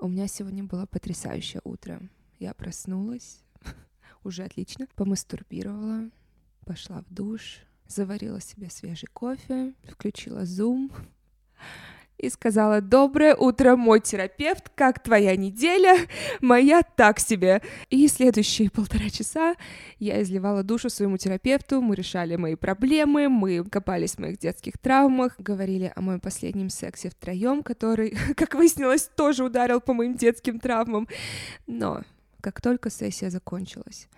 У меня сегодня было потрясающее утро. Я проснулась, уже отлично, помастурбировала, пошла в душ, заварила себе свежий кофе, включила Zoom и сказала: «Доброе утро, мой терапевт, как твоя неделя? Моя так себе». И следующие 1,5 часа я изливала душу своему терапевту, мы решали мои проблемы, мы копались в моих детских травмах, говорили о моем последнем сексе втроем, который, как выяснилось, тоже ударил по моим детским травмам. Но как только сессия закончилась,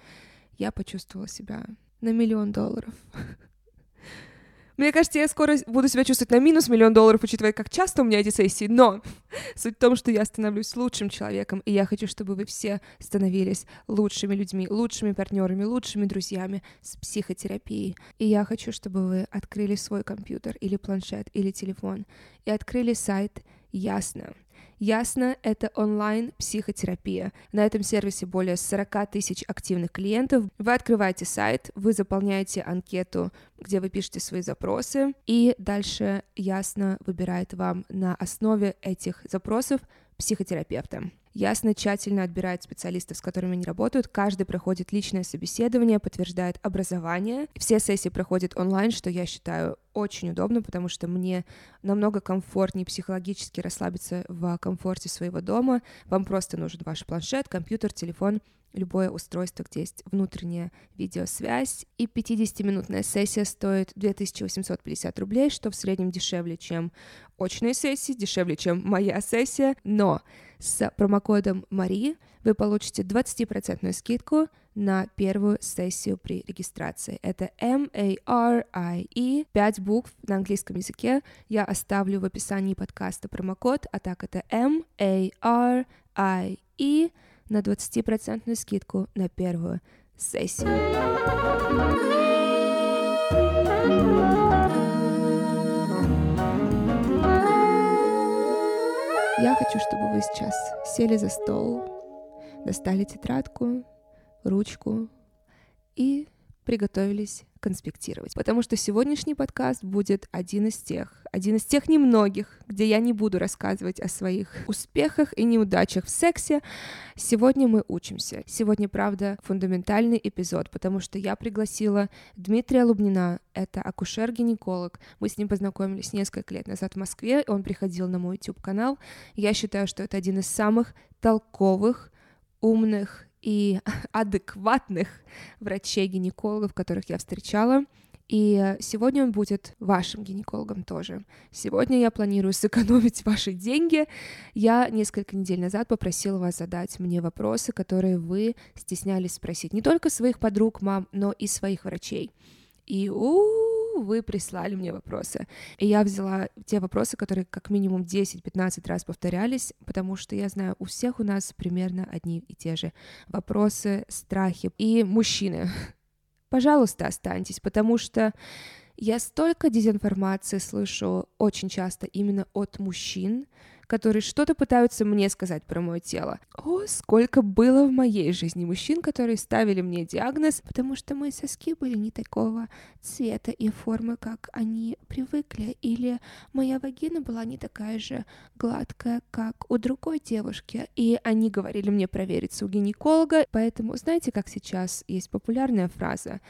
я почувствовала себя на $1 000 000. Мне кажется, я скоро буду себя чувствовать на минус $1 000 000, учитывая, как часто у меня эти сессии, но суть в том, что я становлюсь лучшим человеком, и я хочу, чтобы вы все становились лучшими людьми, лучшими партнерами, лучшими друзьями с психотерапией. И я хочу, чтобы вы открыли свой компьютер или планшет или телефон и открыли сайт «Ясно». Ясно, это онлайн-психотерапия. На этом сервисе более 40 000 активных клиентов. Вы открываете сайт, вы заполняете анкету, где вы пишете свои запросы, и дальше Ясно выбирает вам на основе этих запросов психотерапевта. Ясно тщательно отбирает специалистов, с которыми они работают. Каждый проходит личное собеседование, подтверждает образование. Все сессии проходят онлайн, что я считаю очень удобно, потому что мне намного комфортнее психологически расслабиться в комфорте своего дома. Вам просто нужен ваш планшет, компьютер, телефон, любое устройство, где есть внутренняя видеосвязь. И 50-минутная сессия стоит 2850 рублей, что в среднем дешевле, чем очные сессии, дешевле, чем моя сессия. Но с промокодом MARIE вы получите 20% скидку на первую сессию при регистрации. Это MARIE, 5 букв на английском языке. Я оставлю в описании подкаста промокод, а так это MARIE на 20% скидку на первую сессию. Я хочу, чтобы вы сейчас сели за стол, достали тетрадку, ручку и приготовились конспектировать. Потому что сегодняшний подкаст будет один из тех немногих, где я не буду рассказывать о своих успехах и неудачах в сексе. Сегодня мы учимся. Сегодня, правда, фундаментальный эпизод, потому что я пригласила Дмитрия Лубнина, это акушер-гинеколог. Мы с ним познакомились несколько лет назад в Москве, он приходил на мой YouTube-канал. Я считаю, что это один из самых толковых, умных и адекватных врачей-гинекологов, которых я встречала. И сегодня он будет вашим гинекологом тоже. Сегодня я планирую сэкономить ваши деньги. Я несколько недель назад попросила вас задать мне вопросы, которые вы стеснялись спросить. Не только своих подруг, мам, но и своих врачей. И вы прислали мне вопросы. И я взяла те вопросы, которые как минимум 10-15 раз повторялись, потому что я знаю, у всех у нас примерно одни и те же вопросы, страхи. И мужчины, пожалуйста, останьтесь, потому что я столько дезинформации слышу очень часто именно от мужчин, которые что-то пытаются мне сказать про мое тело. О, сколько было в моей жизни мужчин, которые ставили мне диагноз, потому что мои соски были не такого цвета и формы, как они привыкли, или моя вагина была не такая же гладкая, как у другой девушки, и они говорили мне провериться у гинеколога. Поэтому, знаете, как сейчас есть популярная фраза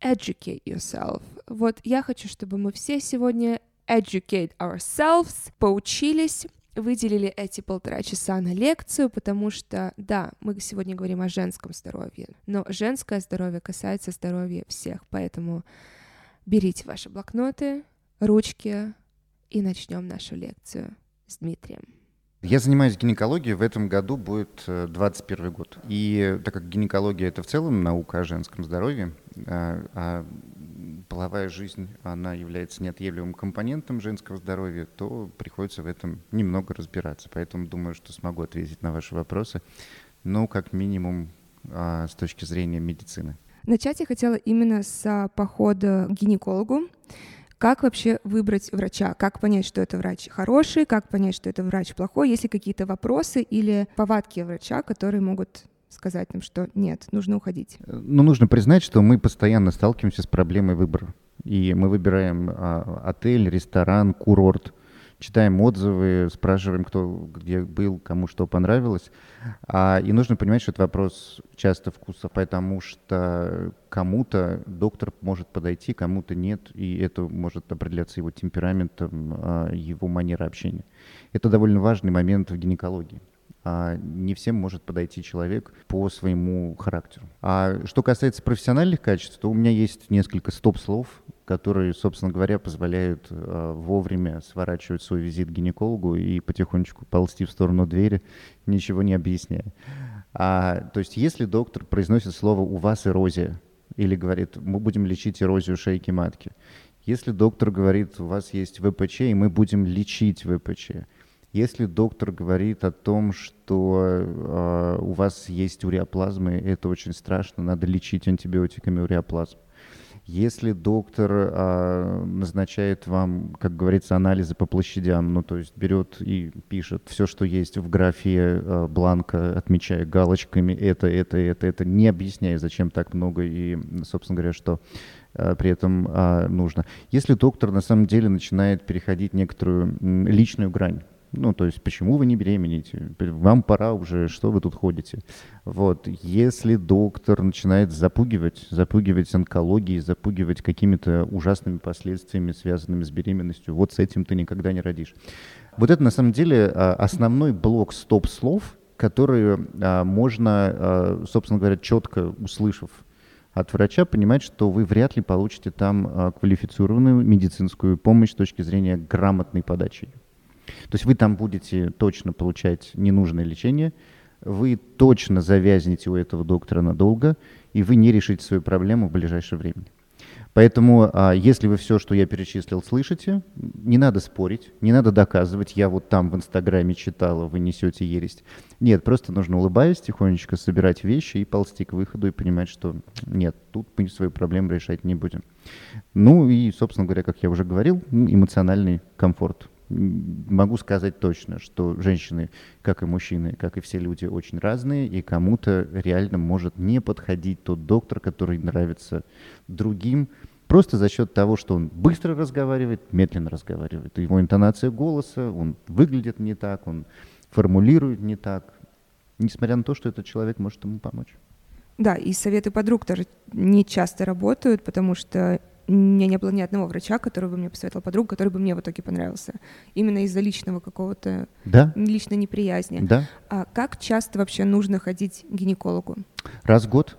«educate yourself». Вот я хочу, чтобы мы все сегодня educate ourselves, поучились, выделили эти 1,5 часа на лекцию, потому что, да, мы сегодня говорим о женском здоровье, но женское здоровье касается здоровья всех, поэтому берите ваши блокноты, ручки и начнем нашу лекцию с Дмитрием. Я занимаюсь гинекологией, в этом году будет 21 год, и так как гинекология — это в целом наука о женском здоровье, половая жизнь, она является неотъемлемым компонентом женского здоровья, то приходится в этом немного разбираться. Поэтому думаю, что смогу ответить на ваши вопросы, но как минимум с точки зрения медицины. Начать я хотела именно с похода к гинекологу. Как вообще выбрать врача? Как понять, что это врач хороший? Как понять, что это врач плохой? Есть ли какие-то вопросы или повадки врача, которые могут сказать нам, что нет, нужно уходить? Ну, нужно признать, что мы постоянно сталкиваемся с проблемой выбора. И мы выбираем отель, ресторан, курорт, читаем отзывы, спрашиваем, кто где был, кому что понравилось. И нужно понимать, что это вопрос часто вкуса, потому что кому-то доктор может подойти, кому-то нет, и это может определяться его темпераментом, его манерой общения. Это довольно важный момент в гинекологии. Не всем может подойти человек по своему характеру. Что касается профессиональных качеств, то у меня есть несколько стоп-слов, которые, собственно говоря, позволяют вовремя сворачивать свой визит к гинекологу и потихонечку ползти в сторону двери, ничего не объясняя. То есть если доктор произносит слово «у вас эрозия» или говорит «мы будем лечить эрозию шейки матки», если доктор говорит «у вас есть ВПЧ, и мы будем лечить ВПЧ», если доктор говорит о том, что у вас есть уреаплазмы, это очень страшно, надо лечить антибиотиками уреаплазм. Если доктор назначает вам, как говорится, анализы по площадям, ну то есть берет и пишет все, что есть в графе бланка, отмечая галочками это, не объясняя, зачем так много и, собственно говоря, что при этом нужно. Если доктор на самом деле начинает переходить некоторую личную грань, ну, то есть, почему вы не беременеете? Вам пора уже, что вы тут ходите? Вот. Если доктор начинает запугивать онкологией, запугивать какими-то ужасными последствиями, связанными с беременностью, вот с этим ты никогда не родишь. Вот это, на самом деле, основной блок стоп-слов, которые можно, собственно говоря, четко услышав от врача, понимать, что вы вряд ли получите там квалифицированную медицинскую помощь с точки зрения грамотной подачи. То есть вы там будете точно получать ненужное лечение, вы точно завязнете у этого доктора надолго, и вы не решите свою проблему в ближайшее время. Поэтому, если вы все, что я перечислил, слышите, не надо спорить, не надо доказывать, я вот там в Инстаграме читала, вы несете ересь. Нет, просто нужно, улыбаясь, тихонечко собирать вещи и ползти к выходу и понимать, что нет, тут мы свою проблему решать не будем. Ну и, собственно говоря, как я уже говорил, эмоциональный комфорт. Могу сказать точно, что женщины, как и мужчины, как и все люди, очень разные, и кому-то реально может не подходить тот доктор, который нравится другим, просто за счет того, что он быстро разговаривает, медленно разговаривает. Его интонация голоса, он выглядит не так, он формулирует не так, несмотря на то, что этот человек может ему помочь. Да, и советы подруг тоже не часто работают, потому что у меня не было ни одного врача, который бы мне посоветовал подругу, который бы мне в итоге понравился. Именно из-за личного какого-то, да? Личной неприязни. Да. А как часто вообще нужно ходить к гинекологу? Раз в год,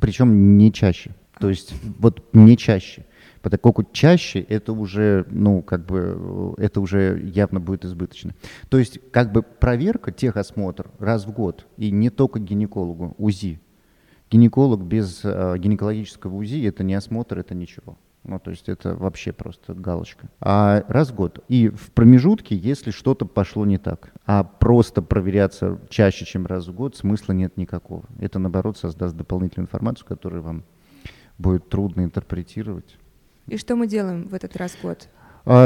причем не чаще. То есть вот не чаще. Поскольку чаще это уже, ну, как бы, это уже явно будет избыточно. То есть как бы проверка, техосмотр раз в год, и не только гинекологу, УЗИ. Гинеколог без гинекологического УЗИ – это не осмотр, это ничего. Ну, то есть это вообще просто галочка. А раз в год. И в промежутке, если что-то пошло не так, а просто проверяться чаще, чем раз в год, смысла нет никакого. Это, наоборот, создаст дополнительную информацию, которую вам будет трудно интерпретировать. И что мы делаем в этот раз в год?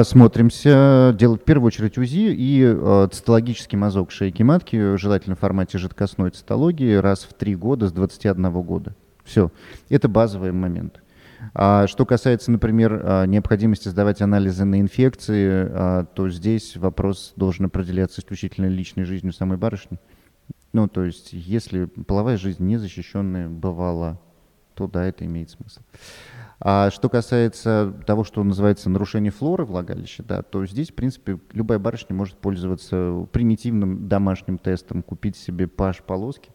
Смотримся, делать в первую очередь УЗИ и цитологический мазок шейки матки, желательно в формате жидкостной цитологии, раз в 3 года с 21 года. Все, это базовый момент. Что касается, например, необходимости сдавать анализы на инфекции, то здесь вопрос должен определяться исключительно личной жизнью самой барышни. Ну, то есть, если половая жизнь незащищенная бывала, то да, это имеет смысл. А что касается того, что называется нарушение флоры влагалища, да, то здесь, в принципе, любая барышня может пользоваться примитивным домашним тестом, купить себе pH-полоски.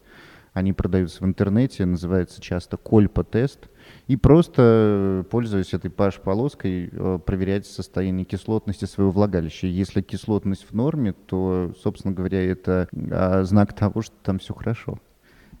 Они продаются в интернете, называется часто кольпо-тест. И просто, пользуясь этой pH-полоской, проверять состояние кислотности своего влагалища. Если кислотность в норме, то, собственно говоря, это знак того, что там все хорошо.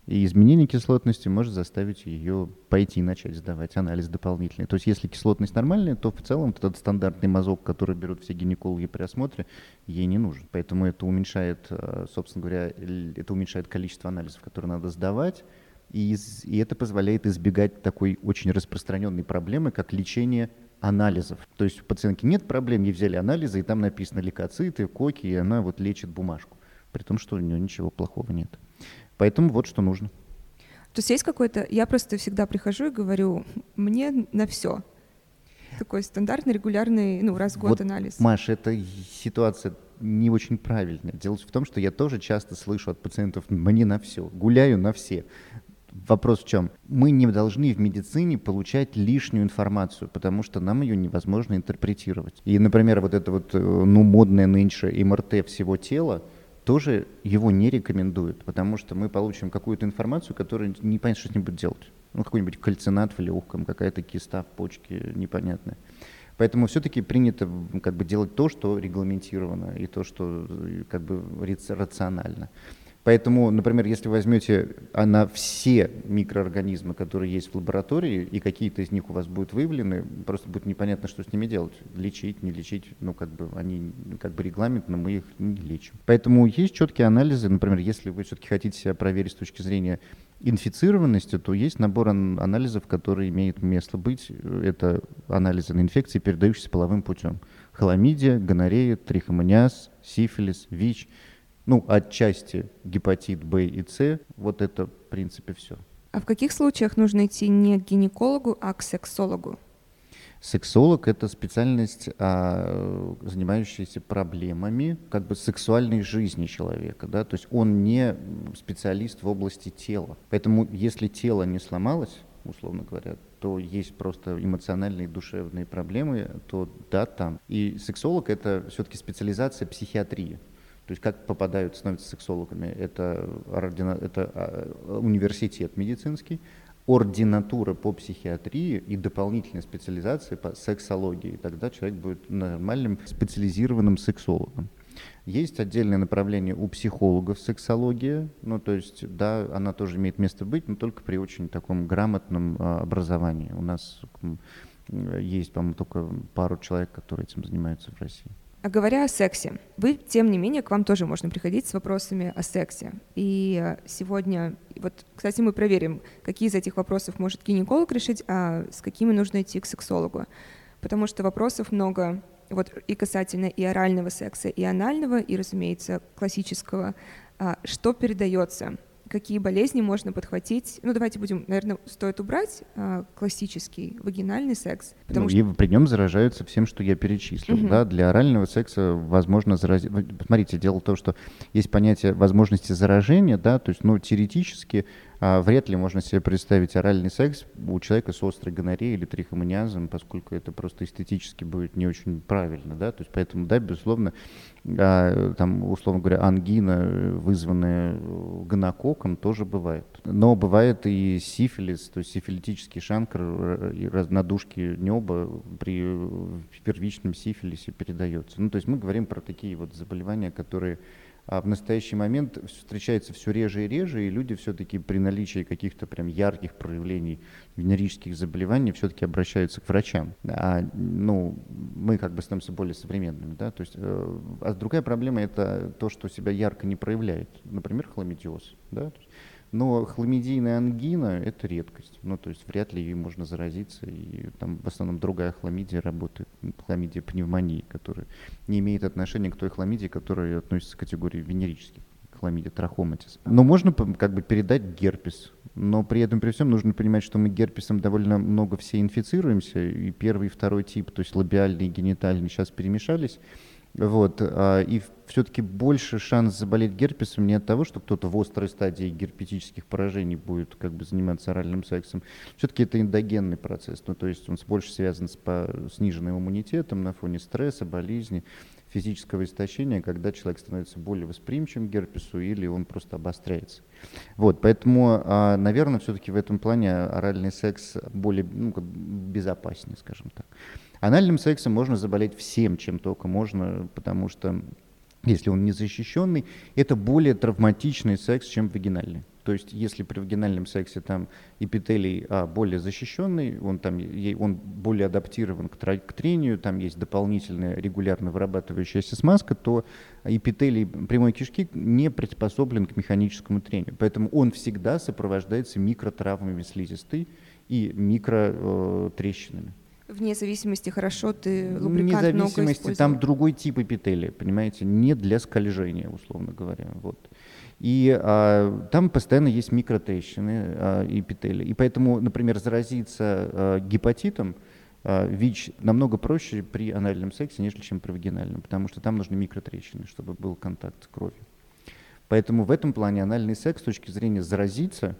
И изменение кислотности может заставить ее пойти и начать сдавать анализ дополнительный. То есть если кислотность нормальная, то в целом этот стандартный мазок, который берут все гинекологи при осмотре, ей не нужен. Поэтому это уменьшает, собственно говоря, это уменьшает количество анализов, которые надо сдавать. И это позволяет избегать такой очень распространенной проблемы, как лечение анализов. То есть у пациентки нет проблем, ей взяли анализы, и там написано лейкоциты, коки, и она вот лечит бумажку. При том, что у нее ничего плохого нет. Поэтому вот что нужно. То есть какой-то… Я просто всегда прихожу и говорю, мне на все. такой стандартный, регулярный, раз в год вот, анализ. Маш, эта ситуация не очень правильная. Дело в том, что я тоже часто слышу от пациентов: мне на все, гуляю на все. Вопрос в чем? Мы не должны в медицине получать лишнюю информацию, потому что нам ее невозможно интерпретировать. И, например, вот это вот, модное нынче МРТ всего тела, тоже его не рекомендуют, потому что мы получим какую-то информацию, которую непонятно, что с ним будет делать. Какой-нибудь кальцинат в легком, какая-то киста в почке непонятная. Поэтому все-таки принято делать то, что регламентировано, и то, что рационально. Поэтому, например, если вы возьмете на все микроорганизмы, которые есть в лаборатории, и какие-то из них у вас будут выявлены, просто будет непонятно, что с ними делать. Лечить, не лечить, они регламентно, мы их не лечим. Поэтому есть четкие анализы, например, если вы все-таки хотите себя проверить с точки зрения инфицированности, то есть набор анализов, которые имеют место быть. Это анализы на инфекции, передающиеся половым путем. Хламидия, гонорея, трихомониаз, сифилис, ВИЧ. Отчасти гепатит Б и С, это, в принципе, все. А в каких случаях нужно идти не к гинекологу, а к сексологу? Сексолог – это специальность, занимающаяся проблемами сексуальной жизни человека. Да? То есть он не специалист в области тела. Поэтому если тело не сломалось, условно говоря, то есть просто эмоциональные, душевные проблемы, то да, там. И сексолог – это все-таки специализация психиатрии. То есть как становятся сексологами, это университет медицинский, ординатура по психиатрии и дополнительная специализация по сексологии. Тогда человек будет нормальным специализированным сексологом. Есть отдельное направление у психологов сексология, она тоже имеет место быть, но только при очень таком грамотном образовании. У нас есть, по-моему, только пару человек, которые этим занимаются в России. А говоря о сексе, тем не менее, к вам тоже можно приходить с вопросами о сексе. И сегодня, кстати, мы проверим, какие из этих вопросов может гинеколог решить, а с какими нужно идти к сексологу. Потому что вопросов много, и касательно и орального секса, и анального, и, разумеется, классического. Что передается? Какие болезни можно подхватить? Давайте будем, наверное, стоит убрать классический вагинальный секс. Потому что... И при нем заражаются всем, что я перечислил. Угу. Да? Для орального секса возможно заразить... Смотрите, дело в том, что есть понятие возможности заражения, да, то есть, теоретически вряд ли можно себе представить оральный секс у человека с острой гонореей или трихомониазом, поскольку это просто эстетически будет не очень правильно, да, то есть поэтому, да, безусловно, условно говоря, ангина, вызванная гонококком, тоже бывает. Но бывает и сифилис, то есть сифилитический шанкр, и разнодушки неба при первичном сифилисе передается. То есть мы говорим про такие заболевания, которые... А в настоящий момент встречается все реже и реже, и люди все-таки при наличии каких-то прям ярких проявлений венерических заболеваний все-таки обращаются к врачам. Мы становимся более современными. Да? То есть, другая проблема – это то, что себя ярко не проявляет. Например, хламидиоз. Да? Но хламидийная ангина – это редкость. Вряд ли ей можно заразиться. И там в основном другая хламидия работает, хламидия пневмонии, которая не имеет отношения к той хламидии, которая относится к категории венерических, хламидия трахоматис. Но можно передать герпес. Но при всем нужно понимать, что мы герпесом довольно много все инфицируемся. И первый и второй тип, то есть лабиальный и генитальный, сейчас перемешались. И все-таки больше шанс заболеть герпесом не от того, что кто-то в острой стадии герпетических поражений будет заниматься оральным сексом. Все-таки это эндогенный процесс, то есть он больше связан с сниженным иммунитетом на фоне стресса, болезни, физического истощения, когда человек становится более восприимчивым к герпесу или он просто обостряется. Поэтому, наверное, все-таки в этом плане оральный секс более безопаснее, скажем так. Анальным сексом можно заболеть всем, чем только можно, потому что, если он незащищенный, это более травматичный секс, чем вагинальный. То есть, если при вагинальном сексе там эпителий более защищенный, он более адаптирован к трению, там есть дополнительная регулярно вырабатывающаяся смазка, то эпителий прямой кишки не приспособлен к механическому трению. Поэтому он всегда сопровождается микротравмами слизистой и микротрещинами. Вне зависимости, хорошо ты лубрикант много используешь. Вне зависимости, там другой тип эпителия, понимаете, не для скольжения, условно говоря. И там постоянно есть микротрещины эпителия. И поэтому, например, заразиться гепатитом ВИЧ намного проще при анальном сексе, нежели чем при вагинальном, потому что там нужны микротрещины, чтобы был контакт с кровью. Поэтому в этом плане анальный секс с точки зрения заразиться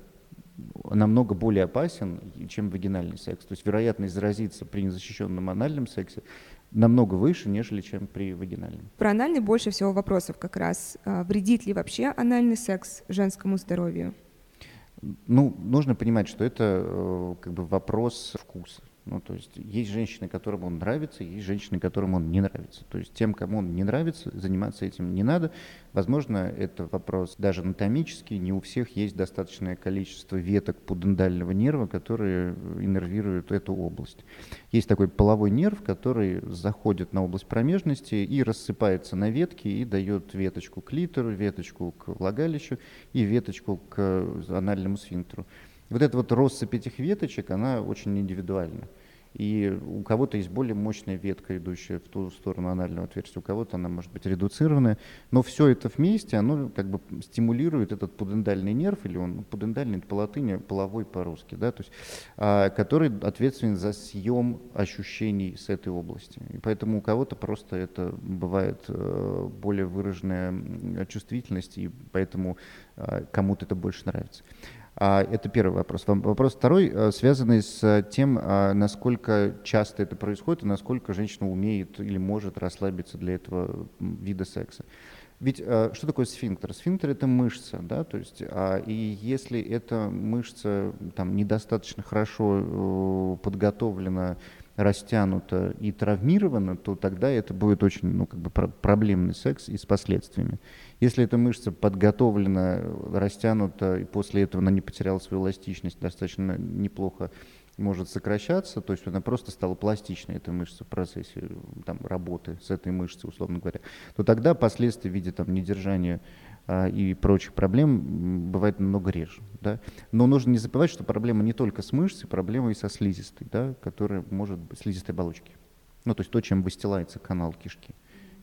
намного более опасен, чем вагинальный секс. То есть вероятность заразиться при незащищенном анальном сексе намного выше, нежели чем при вагинальном. Про анальный больше всего вопросов как раз. Вредит ли вообще анальный секс женскому здоровью? Ну, нужно понимать, что это как бы вопрос вкуса. Ну, то есть есть женщины, которым он нравится, есть женщины, которым он не нравится. То есть тем, кому он не нравится, заниматься этим не надо. Возможно, это вопрос даже анатомический. Не у всех есть достаточное количество веток пудендального нерва, которые иннервируют эту область. Есть такой половой нерв, который заходит на область промежности и рассыпается на ветки и дает веточку к клитору, веточку к влагалищу и веточку к анальному сфинктеру. Вот эта вот россыпь этих веточек, она очень индивидуальна. И у кого-то есть более мощная ветка, идущая в ту сторону анального отверстия, у кого-то она может быть редуцированная. Но все это вместе, оно как бы стимулирует этот пудендальный нерв, или он пудендальный по латыни, половой по-русски, да, то есть, который ответственен за съем ощущений с этой области. И поэтому у кого-то просто это бывает более выраженная чувствительность, и поэтому кому-то это больше нравится. Это первый вопрос. Вопрос второй, связанный с тем, насколько часто это происходит и насколько женщина умеет или может расслабиться для этого вида секса. Ведь что такое сфинктер? Сфинктер – это мышца, да, то есть, и если эта мышца там недостаточно хорошо подготовлена, растянута и травмирована, то тогда это будет очень, ну, как бы проблемный секс и с последствиями. Если эта мышца подготовлена, растянута, и после этого она не потеряла свою эластичность, достаточно неплохо может сокращаться, то есть она просто стала пластичной, эта мышца, в процессе там работы с этой мышцей, условно говоря, то тогда последствия в виде там недержания и прочих проблем бывает намного реже. Да? Но нужно не забывать, что проблема не только с мышцей, проблема и со слизистой, да, которая может быть слизистой оболочки. Ну, то есть то, чем выстилается канал кишки.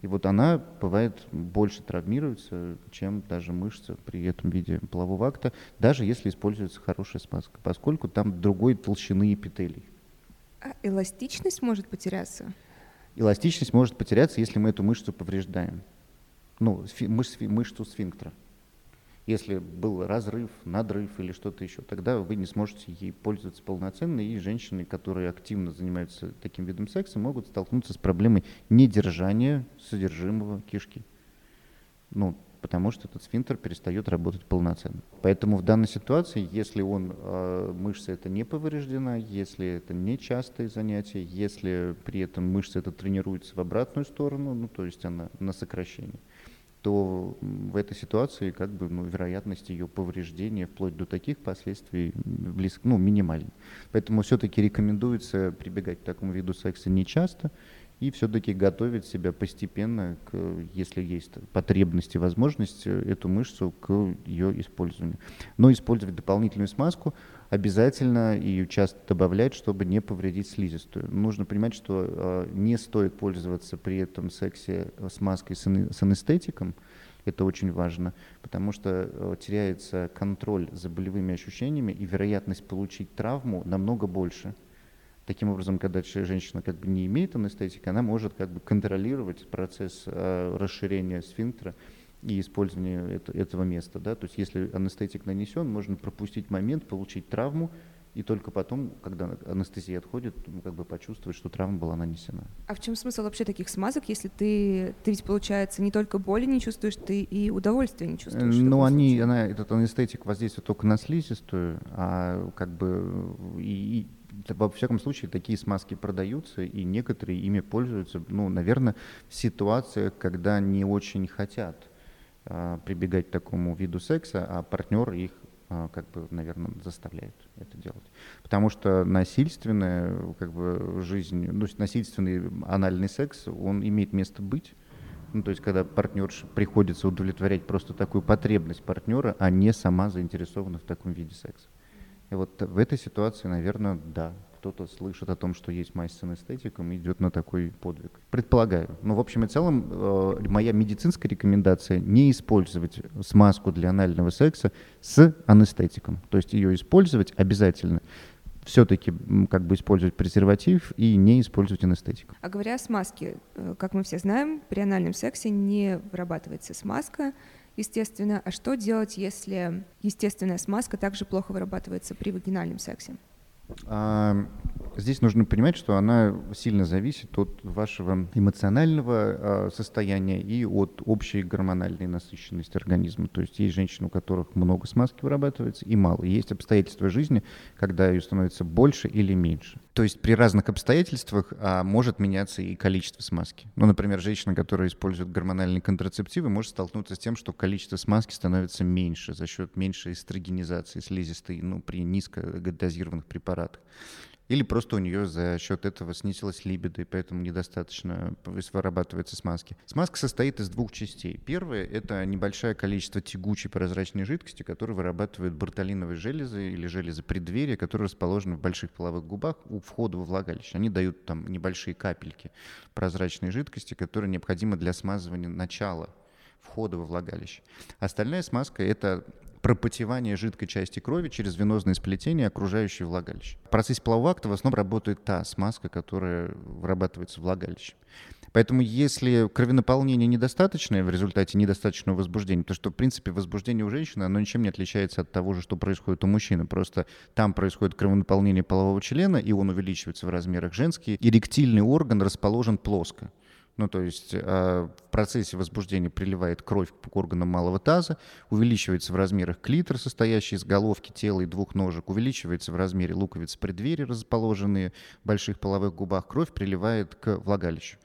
И вот она, бывает, больше травмируется, чем даже мышца при этом виде полового акта, даже если используется хорошая смазка, поскольку там другой толщины эпителий. А эластичность может потеряться? Эластичность может потеряться, если мы эту мышцу повреждаем. Ну, мышцу сфинктера. Если был разрыв, надрыв или что-то еще, тогда вы не сможете ей пользоваться полноценно, и женщины, которые активно занимаются таким видом секса, могут столкнуться с проблемой недержания содержимого кишки. Ну, потому что этот сфинктер перестает работать полноценно. Поэтому в данной ситуации, если мышца эта не повреждена, если это не частое занятие, если при этом мышца эта тренируется в обратную сторону, ну, то есть она на сокращении, то в этой ситуации как бы, ну, вероятность ее повреждения вплоть до таких последствий близко, ну, минимальна. Поэтому все-таки рекомендуется прибегать к такому виду секса нечасто и все-таки готовить себя постепенно, если есть потребность и возможность, эту мышцу к ее использованию. Но использовать дополнительную смазку обязательно и часто добавлять, чтобы не повредить слизистую. Нужно понимать, что не стоит пользоваться при этом сексе смазкой с анестетиком. Это очень важно, потому что теряется контроль за болевыми ощущениями, и вероятность получить травму намного больше. Таким образом, когда женщина как бы не имеет анестетика, она может как бы контролировать процесс расширения сфинктера и использования этого места. Да? То есть если анестетик нанесен, можно пропустить момент, получить травму, и только потом, когда анестезия отходит, как бы почувствовать, что травма была нанесена. А в чем смысл вообще таких смазок, если ты ведь, получается, не только боли не чувствуешь, ты и удовольствие не чувствуешь? Ну, этот анестетик воздействует только на слизистую, а как бы во всяком случае, такие смазки продаются, и некоторые ими пользуются, ну, наверное, в ситуациях, когда не очень хотят прибегать к такому виду секса, а партнер их, как бы, наверное, заставляет это делать. Потому что насильственная, как бы, жизнь, ну, насильственный анальный секс, он имеет место быть. Ну, то есть, когда партнерше приходится удовлетворять просто такую потребность партнера, а не сама заинтересована в таком виде секса. И вот в этой ситуации, наверное, да, кто-то слышит о том, что есть мазь с анестетиком, и идет на такой подвиг. Предполагаю. Но в общем и целом моя медицинская рекомендация не использовать смазку для анального секса с анестетиком. То есть ее использовать обязательно все-таки как бы использовать презерватив и не использовать анестетик. А говоря о смазке, как мы все знаем, при анальном сексе не вырабатывается смазка, естественно. А что делать, если естественная смазка также плохо вырабатывается при вагинальном сексе? Здесь нужно понимать, что она сильно зависит от вашего эмоционального состояния и от общей гормональной насыщенности организма. То есть есть женщины, у которых много смазки вырабатывается и мало. И есть обстоятельства жизни, когда ее становится больше или меньше. То есть при разных обстоятельствах может меняться и количество смазки. Ну, например, женщина, которая использует гормональные контрацептивы, может столкнуться с тем, что количество смазки становится меньше за счет меньшей эстрогенизации слизистой, ну, при низкодозированных препаратах. Или просто у нее за счет этого снизилась либидо, и поэтому недостаточно вырабатывается смазки. Смазка состоит из двух частей. Первая – это небольшое количество тягучей прозрачной жидкости, которую вырабатывают бартолиновые железы или железы преддверия, которые расположены в больших половых губах у входа во влагалище. Они дают там небольшие капельки прозрачной жидкости, которая необходима для смазывания начала входа во влагалище. Остальная смазка – это пропотевание жидкой части крови через венозные сплетения, окружающие влагалище. В процессе полового акта в основном работает та смазка, которая вырабатывается в влагалище. Поэтому если кровенаполнение недостаточное в результате недостаточного возбуждения, то что, в принципе, возбуждение у женщины, оно ничем не отличается от того же, что происходит у мужчины. Просто там происходит кровенаполнение полового члена, и он увеличивается в размерах женский. Эректильный орган расположен плоско. Ну, то есть в процессе возбуждения приливает кровь к органам малого таза, увеличивается в размерах клитор, состоящий из головки, тела и двух ножек, увеличивается в размере луковиц преддверия, расположенные в больших половых губах, кровь приливает к влагалищу.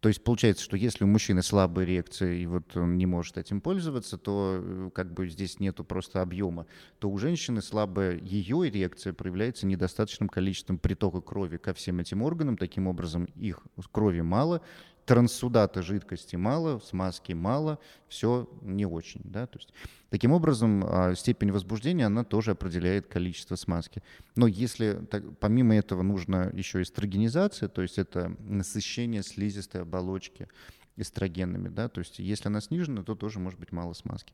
То есть получается, что если у мужчины слабая эрекция, и вот он не может этим пользоваться, то как бы здесь нету просто объема, то у женщины слабая ее эрекция проявляется недостаточным количеством притока крови ко всем этим органам, таким образом их крови мало, транссудата жидкости мало, смазки мало, все не очень. Да? То есть, таким образом, степень возбуждения она тоже определяет количество смазки. Но если так, помимо этого нужна еще эстрогенизация, то есть это насыщение слизистой оболочки эстрогенами, да? То есть если она снижена, то тоже может быть мало смазки.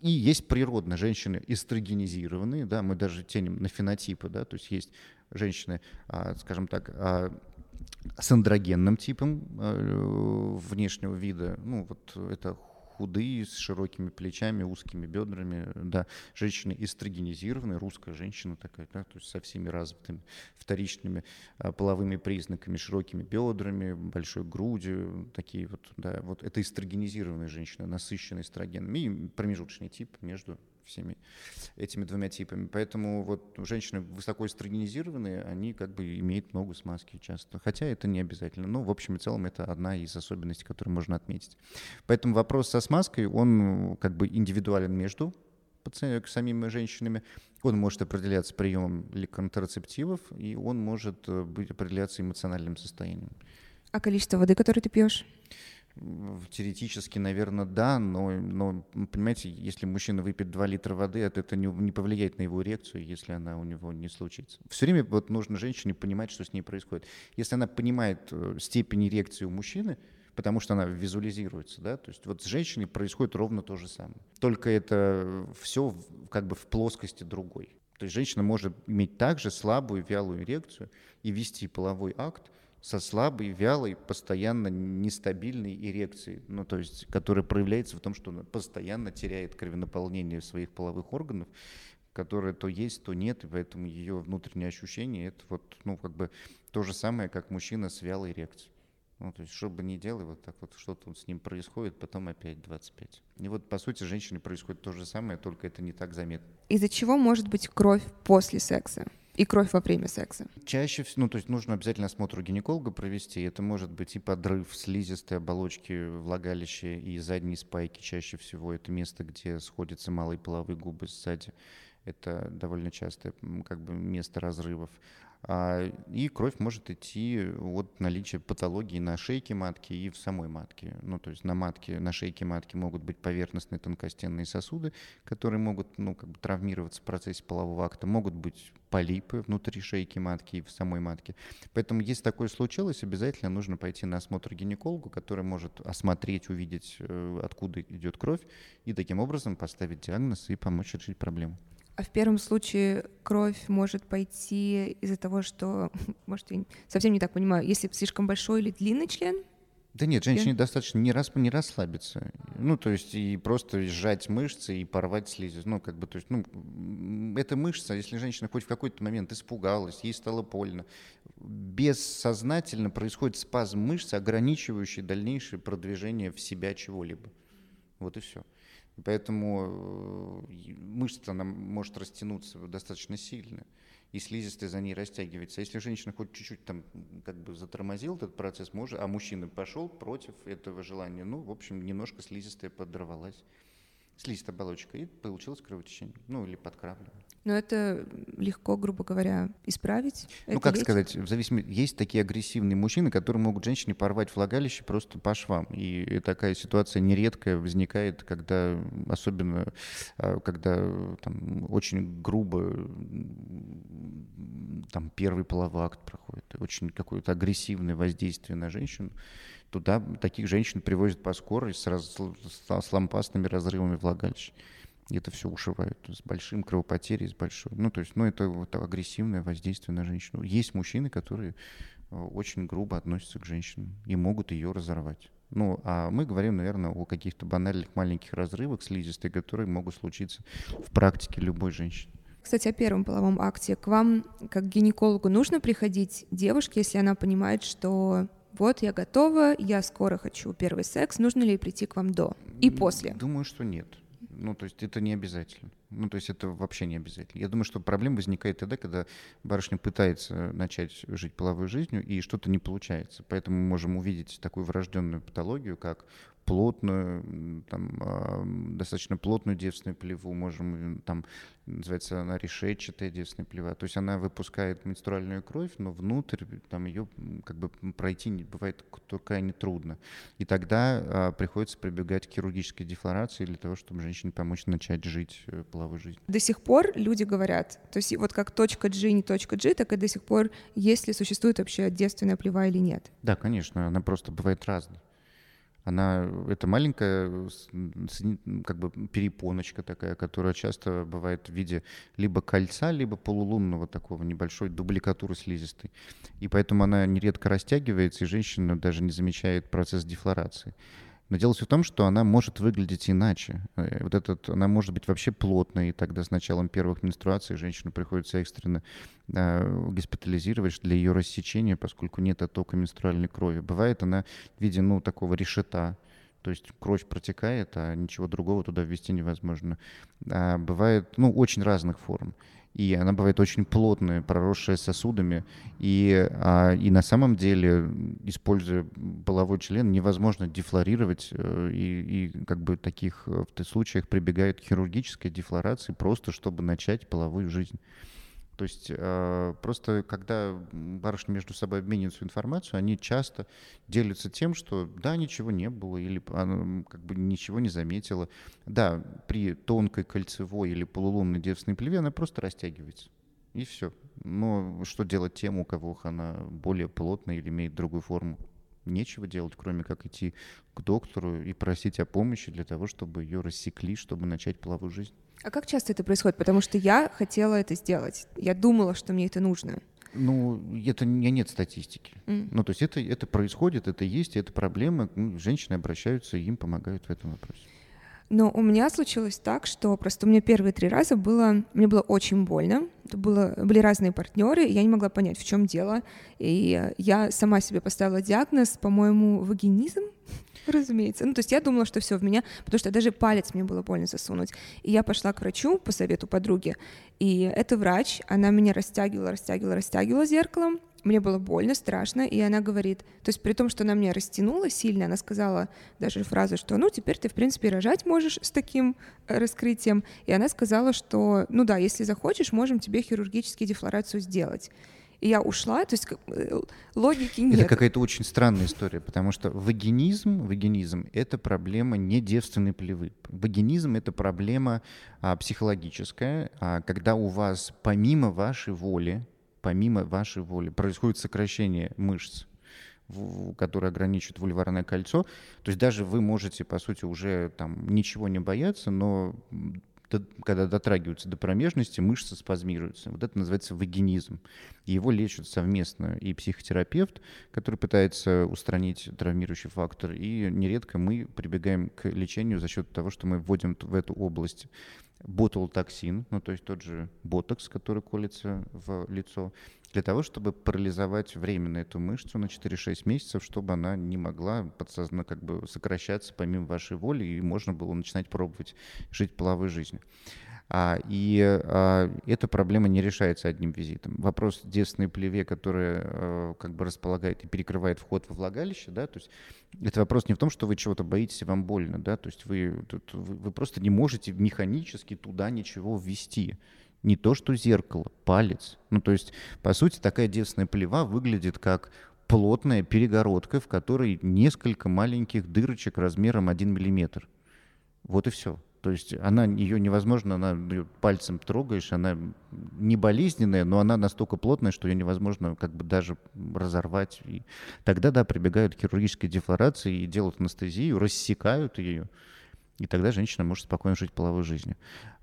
И есть природно женщины эстрогенизированные, да? Мы даже тянем на фенотипы, да? То есть есть женщины, скажем так, с андрогенным типом внешнего вида, ну вот это худые, с широкими плечами, узкими бедрами, да, женщины эстрогенизированные, русская женщина такая, да, то есть со всеми развитыми вторичными половыми признаками, широкими бедрами, большой грудью, такие вот, да, вот это эстрогенизированная женщина, насыщенная эстрогенами, и промежуточный тип между всеми этими двумя типами. Поэтому вот женщины высоко эстрогенизированные, они как бы имеют много смазки часто. Хотя это не обязательно. Но в общем и целом это одна из особенностей, которую можно отметить. Поэтому вопрос со смазкой, он как бы индивидуален между самими женщинами. Он может определяться приемом контрацептивов, и он может быть определяться эмоциональным состоянием. А количество воды, которую ты пьешь? Теоретически, наверное, да, но, понимаете, если мужчина выпьет 2 литра воды, это не повлияет на его эрекцию, если она у него не случится. Все время вот нужно женщине понимать, что с ней происходит. Если она понимает степень эрекции у мужчины, потому что она визуализируется, да, то есть вот с женщиной происходит ровно то же самое. Только это все как бы в плоскости другой. То есть женщина может иметь также слабую, вялую эрекцию и вести половой акт со слабой, вялой, постоянно нестабильной эрекцией, ну, то есть, которая проявляется в том, что она постоянно теряет кровенаполнение своих половых органов, которое то есть, то нет, и поэтому ее внутренние ощущения — это вот, ну, как бы то же самое, как мужчина с вялой эрекцией. Ну, то есть, что бы ни делал, вот так вот что-то с ним происходит, потом опять 25. И вот, по сути, женщине происходит то же самое, только это не так заметно. Из-за чего может быть кровь после секса? И кровь во время секса. Чаще всего, ну, то есть нужно обязательно осмотр у гинеколога провести. Это может быть и подрыв слизистой оболочки влагалища и задней спайки. Чаще всего это место, где сходятся малые половые губы сзади. Это довольно частое как бы место разрывов. И кровь может идти от наличия патологии на шейке матки и в самой матке. Ну, то есть на шейке матки могут быть поверхностные тонкостенные сосуды, которые могут, ну, как бы травмироваться в процессе полового акта. Могут быть полипы внутри шейки матки и в самой матке. Поэтому, если такое случилось, обязательно нужно пойти на осмотр гинекологу, который может осмотреть, увидеть, откуда идет кровь, и таким образом поставить диагноз и помочь решить проблему. А в первом случае кровь может пойти из-за того, что, может, я совсем не так понимаю, если слишком большой или длинный член? Да нет, женщине достаточно не расслабиться. Ну, то есть, и просто сжать мышцы и порвать слизистую. Ну, как бы, то есть, ну, эта мышца, если женщина хоть в какой-то момент испугалась, ей стало больно, бессознательно происходит спазм мышц, ограничивающий дальнейшее продвижение в себя чего-либо. Вот и все. Поэтому мышца она может растянуться достаточно сильно, и слизистая за ней растягивается. Если женщина хоть чуть-чуть там как бы затормозила этот процесс, а мужчина пошел против этого желания, ну, в общем, немножко слизистая подорвалась, слизистая оболочка, и получилось кровотечение, ну, или подкравливание. Но это легко, грубо говоря, исправить? Ну, как сказать, в зависимости, есть такие агрессивные мужчины, которые могут женщине порвать влагалище просто по швам. И такая ситуация нередко возникает, когда, особенно, когда там, очень грубо там, первый половой акт проходит, очень какое-то агрессивное воздействие на женщину. Туда таких женщин привозят по скорой сразу с лампасными разрывами влагалища. Это все ушивают с большим кровопотерей, с большой. Ну, то есть, ну, это вот агрессивное воздействие на женщину. Есть мужчины, которые очень грубо относятся к женщинам и могут ее разорвать. Ну, а мы говорим, наверное, о каких-то банальных маленьких разрывах слизистой, которые могут случиться в практике любой женщины. Кстати, о первом половом акте. К вам, как к гинекологу, нужно приходить девушке, если она понимает, что... Вот, я готова, я скоро хочу первый секс. Нужно ли прийти к вам до и после? Думаю, что нет. Ну, то есть это не обязательно. Ну, то есть это вообще не обязательно. Я думаю, что проблема возникает тогда, когда барышня пытается начать жить половой жизнью, и что-то не получается. Поэтому мы можем увидеть такую врожденную патологию, как плотную, там, достаточно плотную девственную плеву, можем, там, называется она решетчатая девственная плева. То есть она выпускает менструальную кровь, но внутрь там, ее как бы пройти бывает крайне трудно. И тогда приходится прибегать к хирургической дефлорации для того, чтобы женщине помочь начать жить половой жизнью. До сих пор люди говорят, то есть вот как точка G, не точка G, так и до сих пор, если существует вообще девственная плева или нет. Да, конечно, она просто бывает разной. Она это маленькая как бы перепоночка такая, которая часто бывает в виде либо кольца, либо полулунного такого небольшой дубликатуры слизистой. И поэтому она нередко растягивается, и женщина даже не замечает процесс дефлорации. Но дело все в том, что она может выглядеть иначе. Вот этот, она может быть вообще плотной, и тогда с началом первых менструаций женщину приходится экстренно госпитализировать для ее рассечения, поскольку нет оттока менструальной крови. Бывает она в виде ну, такого решета, то есть кровь протекает, а ничего другого туда ввести невозможно. А бывает ну, очень разных форм. И она бывает очень плотная, проросшая сосудами. И на самом деле, используя половой член, невозможно дефлорировать. И как бы таких, в таких случаях прибегают к хирургической дефлорации, просто чтобы начать половую жизнь. То есть просто когда барышни между собой обмениваются информацией, они часто делятся тем, что да, ничего не было, или она как бы ничего не заметила. Да, при тонкой кольцевой или полулунной девственной плеве она просто растягивается, и все. Но что делать тем, у кого она более плотная или имеет другую форму? Нечего делать, кроме как идти к доктору и просить о помощи для того, чтобы ее рассекли, чтобы начать половую жизнь. А как часто это происходит? Потому что я хотела это сделать. Я думала, что мне это нужно. Ну, это нет статистики. Ну, то есть это происходит, это есть, это проблема. Женщины обращаются, и им помогают в этом вопросе. Но у меня случилось так, что просто у меня первые 3 раза мне было очень больно. Это были разные партнеры, я не могла понять, в чем дело. И я сама себе поставила диагноз, по-моему, вагинизм, разумеется. Ну, то есть я думала, что все в меня, потому что даже палец мне было больно засунуть. И я пошла к врачу по совету подруги. И эта врач, она меня растягивала зеркалом. Мне было больно, страшно, и она говорит, то есть при том, что она меня растянула сильно, она сказала даже фразу, что ну теперь ты, в принципе, рожать можешь с таким раскрытием, и она сказала, что ну да, если захочешь, можем тебе хирургически дефлорацию сделать. И я ушла, то есть логики нет. Это какая-то очень странная история, потому что вагинизм — это проблема не девственной плевы. Вагинизм — это проблема психологическая, когда у вас помимо вашей воли происходит сокращение мышц, которые ограничивают вульварное кольцо. То есть даже вы можете, по сути, уже там ничего не бояться, но когда дотрагиваются до промежности, мышцы спазмируются. Вот это называется вагинизм. И его лечат совместно и психотерапевт, который пытается устранить травмирующий фактор, и нередко мы прибегаем к лечению за счет того, что мы вводим в эту область ботулотоксин, ну то есть тот же ботокс, который колется в лицо, для того, чтобы парализовать временно эту мышцу на 4-6 месяцев, чтобы она не могла подсознательно как бы сокращаться помимо вашей воли, и можно было начинать пробовать жить половой жизнью. Эта проблема не решается одним визитом. Вопрос девственной плеве, которая как бы располагает и перекрывает вход во влагалище, да, то есть это вопрос не в том, что вы чего-то боитесь и вам больно, да, то есть вы просто не можете механически туда ничего ввести. Не то, что зеркало, палец. Ну, то есть, по сути, такая девственная плева выглядит как плотная перегородка, в которой несколько маленьких дырочек размером 1 мм. Вот и все. То есть ее невозможно, она ее пальцем трогаешь, она не болезненная, но она настолько плотная, что ее невозможно как бы даже разорвать. И тогда, да, прибегают к хирургической дефлорации и делают анестезию, рассекают ее, и тогда женщина может спокойно жить половой жизнью.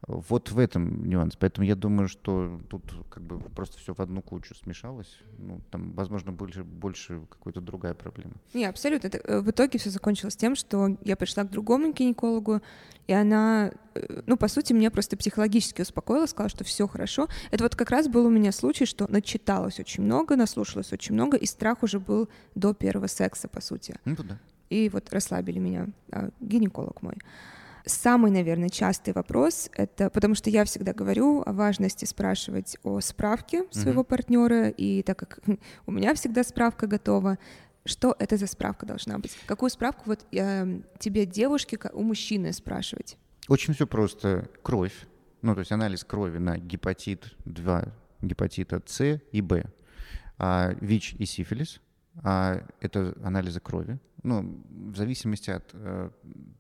Вот в этом нюанс. Поэтому я думаю, что тут как бы просто все в одну кучу смешалось. Ну, там, возможно, больше какая-то другая проблема. Не, абсолютно. В итоге все закончилось тем, что я пришла к другому гинекологу, и она, ну, по сути, меня просто психологически успокоила, сказала, что все хорошо. Это вот как раз был у меня случай, что начиталось очень много, наслушалось очень много, и страх уже был до первого секса, по сути. Ну, да. И вот расслабили меня, гинеколог мой. Самый, наверное, частый вопрос, это потому что я всегда говорю о важности спрашивать о справке своего партнера, и так как у меня всегда справка готова, что это за справка должна быть? Какую справку вот тебе, девушке, у мужчины спрашивать? Очень все просто. Кровь, ну то есть анализ крови на гепатит 2, гепатита С и Б, ВИЧ и сифилис. Это анализы крови, ну, в зависимости от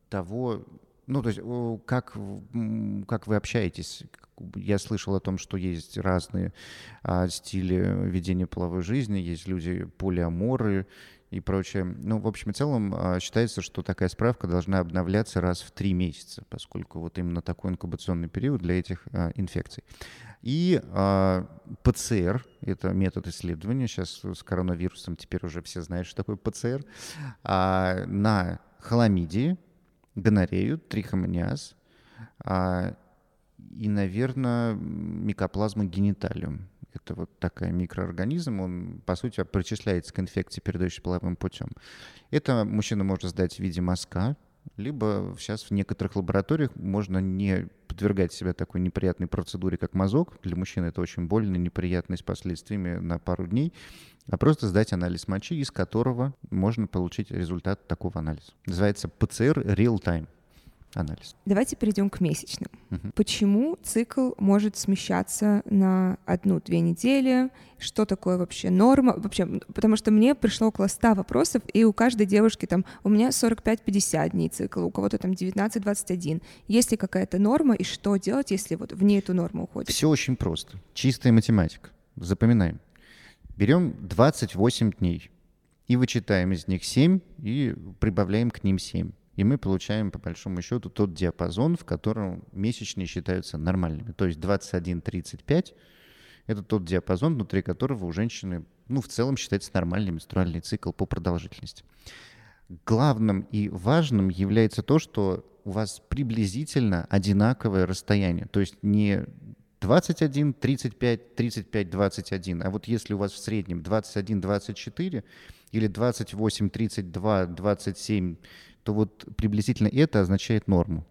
того, ну, то есть как вы общаетесь. Я слышал о том, что есть разные стили ведения половой жизни, есть люди полиаморы и прочее. Ну, в общем и целом считается, что такая справка должна обновляться раз в 3 месяца, поскольку вот именно такой инкубационный период для этих инфекций. И ПЦР – это метод исследования. Сейчас с коронавирусом теперь уже все знают, что такое ПЦР. На хламидии, гонорею, трихомониаз и, наверное, микоплазма гениталиум. Это вот такой микроорганизм, он, по сути, причисляется к инфекции, передающей половым путем. Это мужчина может сдать в виде мазка, либо сейчас в некоторых лабораториях можно не подвергать себя такой неприятной процедуре, как мазок. Для мужчин это очень больно, неприятно, с последствиями на пару дней. А просто сдать анализ мочи, из которого можно получить результат такого анализа. Называется ПЦР real-time анализ. Давайте перейдем к месячным. Почему цикл может смещаться на 1-2 недели? Что такое вообще норма? Вообще, потому что мне пришло около 100 вопросов, и у каждой девушки там, у меня 45-50 дней цикла, у кого-то там 19-21. Есть ли какая-то норма, и что делать, если вот вне эту норму уходит? Все очень просто. Чистая математика. Запоминаем. Берем 28 дней и вычитаем из них 7 и прибавляем к ним 7. И мы получаем, по большому счету, тот диапазон, в котором месячные считаются нормальными. То есть 21-35 – это тот диапазон, внутри которого у женщины, ну, в целом считается нормальным менструальный цикл по продолжительности. Главным и важным является то, что у вас приблизительно одинаковое расстояние. То есть не 21, 35, 35, 21. А вот если у вас в среднем 21, 24 или 28, 32, 27, то вот приблизительно это означает норму.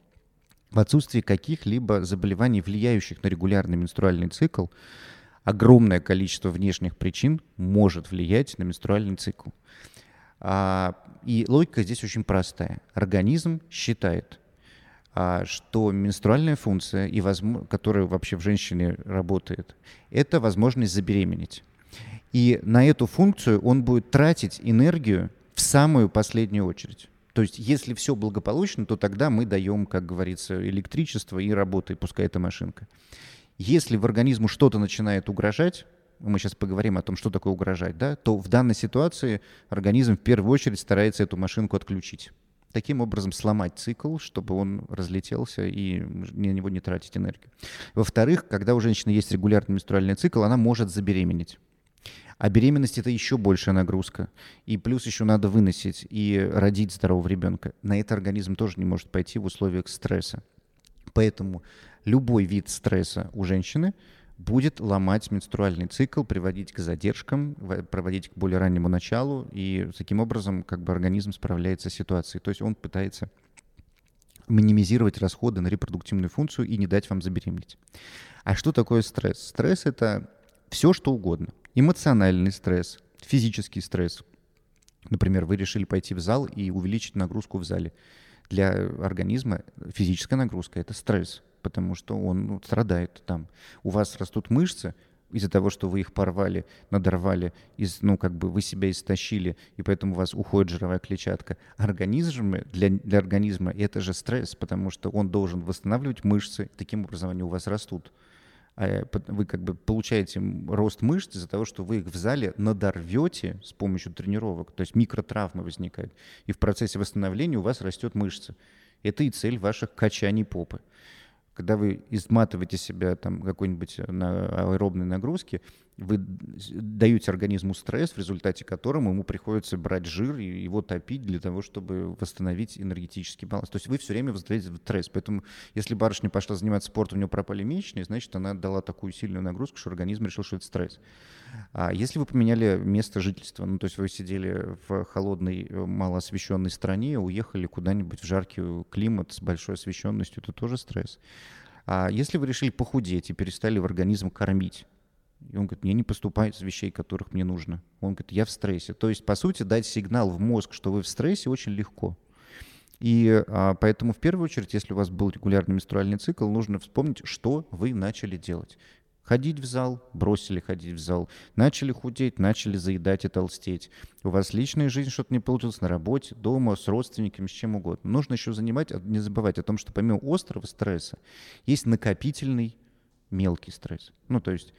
В отсутствии каких-либо заболеваний, влияющих на регулярный менструальный цикл, огромное количество внешних причин может влиять на менструальный цикл. И логика здесь очень простая. Организм считает, что менструальная функция, которая вообще в женщине работает, это возможность забеременеть. И на эту функцию он будет тратить энергию в самую последнюю очередь. То есть если все благополучно, то тогда мы даем, как говорится, электричество и работает, пускай это машинка. Если в организму что-то начинает угрожать, мы сейчас поговорим о том, что такое угрожать, да, то в данной ситуации организм в первую очередь старается эту машинку отключить. таким образом сломать цикл, чтобы он разлетелся и на него не тратить энергию. Во-вторых, когда у женщины есть регулярный менструальный цикл, она может забеременеть. А беременность – это еще большая нагрузка. И плюс еще надо выносить и родить здорового ребенка. На это организм тоже не может пойти в условиях стресса. Поэтому любой вид стресса у женщины будет ломать менструальный цикл, приводить к задержкам, приводить к более раннему началу. И таким образом как бы организм справляется с ситуацией. То есть он пытается минимизировать расходы на репродуктивную функцию и не дать вам забеременеть. А что такое стресс? Стресс – это все, что угодно. Эмоциональный стресс, физический стресс. Например, вы решили пойти в зал и увеличить нагрузку в зале. Для организма физическая нагрузка – это стресс, потому что он страдает там. У вас растут мышцы из-за того, что вы их порвали, надорвали, вы себя истощили, и поэтому у вас уходит жировая клетчатка. Для организма это же стресс, потому что он должен восстанавливать мышцы, таким образом они у вас растут. Вы получаете рост мышц из-за того, что вы их в зале надорвете с помощью тренировок, то есть микротравмы возникают, и в процессе восстановления у вас растет мышца. Это и цель ваших качаний попы. Когда вы изматываете себя там какой-нибудь на аэробной нагрузке, вы даете организму стресс, в результате которого ему приходится брать жир и его топить для того, чтобы восстановить энергетический баланс. То есть вы все время воздаете стресс. Поэтому если барышня пошла заниматься спортом, у нее пропали месячные, значит, она дала такую сильную нагрузку, что организм решил, что это стресс. А если вы поменяли место жительства, то есть вы сидели в холодной, малоосвещенной стране, уехали куда-нибудь в жаркий климат с большой освещенностью, это тоже стресс. А если вы решили похудеть и перестали в организм кормить, и он говорит, мне не поступает вещей, которых мне нужно. Он говорит, я в стрессе. То есть, по сути, дать сигнал в мозг, что вы в стрессе, очень легко. И поэтому, в первую очередь, если у вас был регулярный менструальный цикл, нужно вспомнить, что вы начали делать. Ходить в зал, бросили ходить в зал, начали худеть, начали заедать и толстеть. У вас личная жизнь, что-то не получилось на работе, дома, с родственниками, с чем угодно. Нужно еще не забывать о том, что помимо острого стресса есть накопительный мелкий стресс. То есть,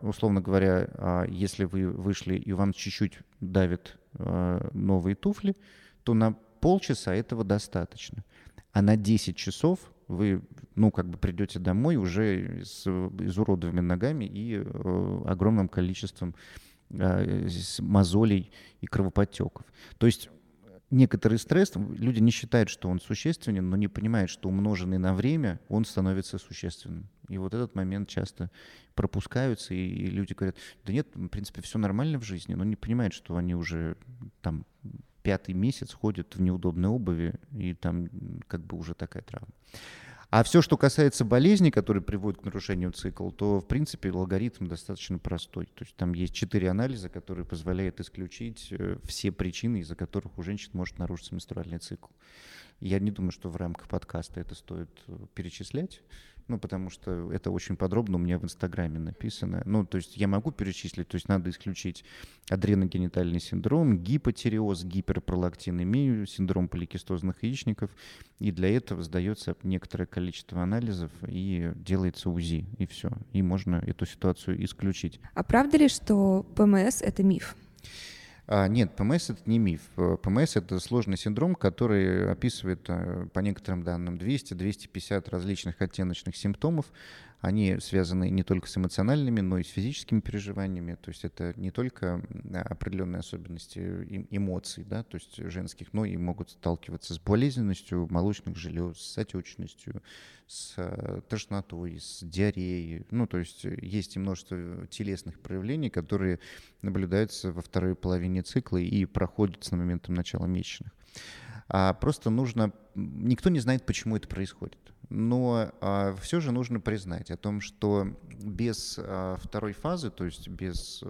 условно говоря, если вы вышли и вам чуть-чуть давят новые туфли, то на полчаса этого достаточно, а на 10 часов вы, придете домой уже с изуродованными ногами и огромным количеством мозолей и кровоподтеков. То есть некоторый стресс, люди не считают, что он существенен, но не понимают, что умноженный на время он становится существенным. И вот этот момент часто пропускаются, и люди говорят, да нет, в принципе, все нормально в жизни, но не понимают, что они уже там... пятый месяц ходит в неудобной обуви, и там уже такая травма. А все, что касается болезней, которые приводят к нарушению цикла, то, в принципе, алгоритм достаточно простой. То есть там есть 4 анализа, которые позволяют исключить все причины, из-за которых у женщин может нарушиться менструальный цикл. Я не думаю, что в рамках подкаста это стоит перечислять, потому что это очень подробно у меня в Инстаграме написано. То есть я могу перечислить, то есть надо исключить адреногенитальный синдром, гипотиреоз, гиперпролактинемию, синдром поликистозных яичников, и для этого сдается некоторое количество анализов и делается УЗИ, и все. И можно эту ситуацию исключить. А правда ли, что ПМС – это миф? Нет, ПМС – это не миф. ПМС – это сложный синдром, который описывает, по некоторым данным, 200-250 различных оттеночных симптомов. Они связаны не только с эмоциональными, но и с физическими переживаниями. То есть это не только определенные особенности эмоций, то есть женских, но и могут сталкиваться с болезненностью молочных желез, с отечностью, с тошнотой, с диареей. То есть есть и множество телесных проявлений, которые наблюдаются во второй половине цикла и проходят с моментом начала месячных. Просто нужно... Никто не знает, почему это происходит. Но все же нужно признать о том, что без второй фазы, то есть без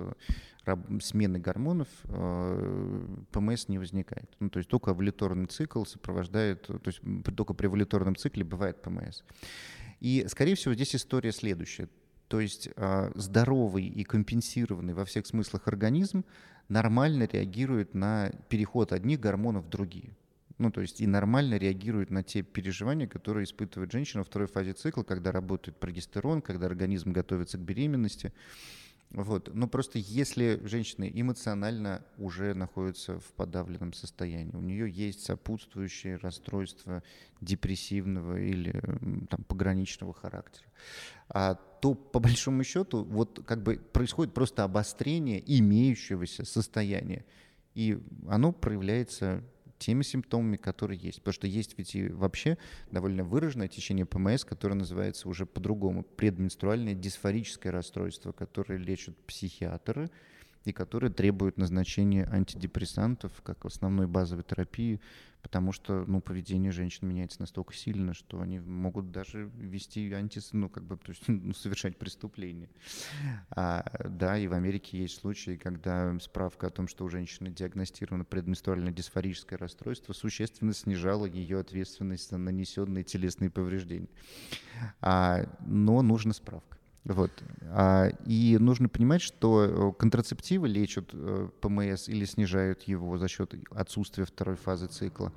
смены гормонов, ПМС не возникает. То есть только овуляторный цикл сопровождает... То есть только при овуляторном цикле бывает ПМС. И, скорее всего, здесь история следующая. То есть здоровый и компенсированный во всех смыслах организм нормально реагирует на переход одних гормонов в другие. То есть и нормально реагирует на те переживания, которые испытывает женщина во второй фазе цикла, когда работает прогестерон, когда организм готовится к беременности. Вот. Но просто если женщина эмоционально уже находится в подавленном состоянии, у нее есть сопутствующие расстройства депрессивного или там, пограничного характера, то по большому счету вот, как бы происходит просто обострение имеющегося состояния, и оно проявляется теми симптомами, которые есть. Потому что есть ведь и вообще довольно выраженное течение ПМС, которое называется уже по-другому предменструальное дисфорическое расстройство, которое лечат психиатры и которые требуют назначения антидепрессантов как основной базовой терапии, потому что поведение женщин меняется настолько сильно, что они могут даже вести совершать преступления. И в Америке есть случаи, когда справка о том, что у женщины диагностировано предменструальное дисфорическое расстройство, существенно снижала ее ответственность за нанесенные телесные повреждения. Но нужна справка. Вот. И нужно понимать, что контрацептивы лечат ПМС или снижают его за счет отсутствия второй фазы цикла.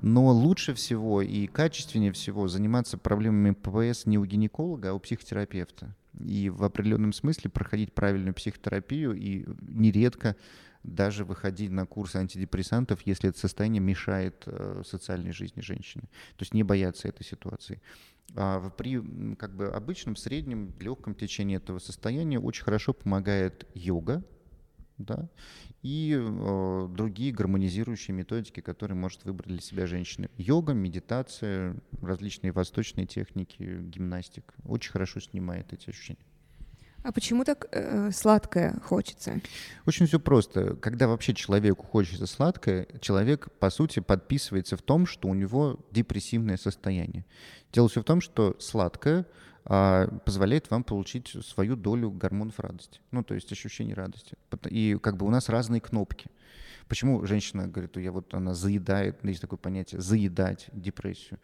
Но лучше всего и качественнее всего заниматься проблемами ПМС не у гинеколога, а у психотерапевта. И в определенном смысле проходить правильную психотерапию и нередко даже выходить на курсы антидепрессантов, если это состояние мешает социальной жизни женщины. То есть не бояться этой ситуации. А при обычном, среднем, легком течении этого состояния очень хорошо помогает йога, и другие гармонизирующие методики, которые может выбрать для себя женщина. Йога, медитация, различные восточные техники, гимнастика. Очень хорошо снимает эти ощущения. А почему так сладкое хочется? Очень все просто. Когда вообще человеку хочется сладкое, человек, по сути, подписывается в том, что у него депрессивное состояние. Дело все в том, что сладкое позволяет вам получить свою долю гормонов радости. То есть ощущение радости. И у нас разные кнопки. Почему женщина говорит, она заедает, есть такое понятие, заедать депрессию.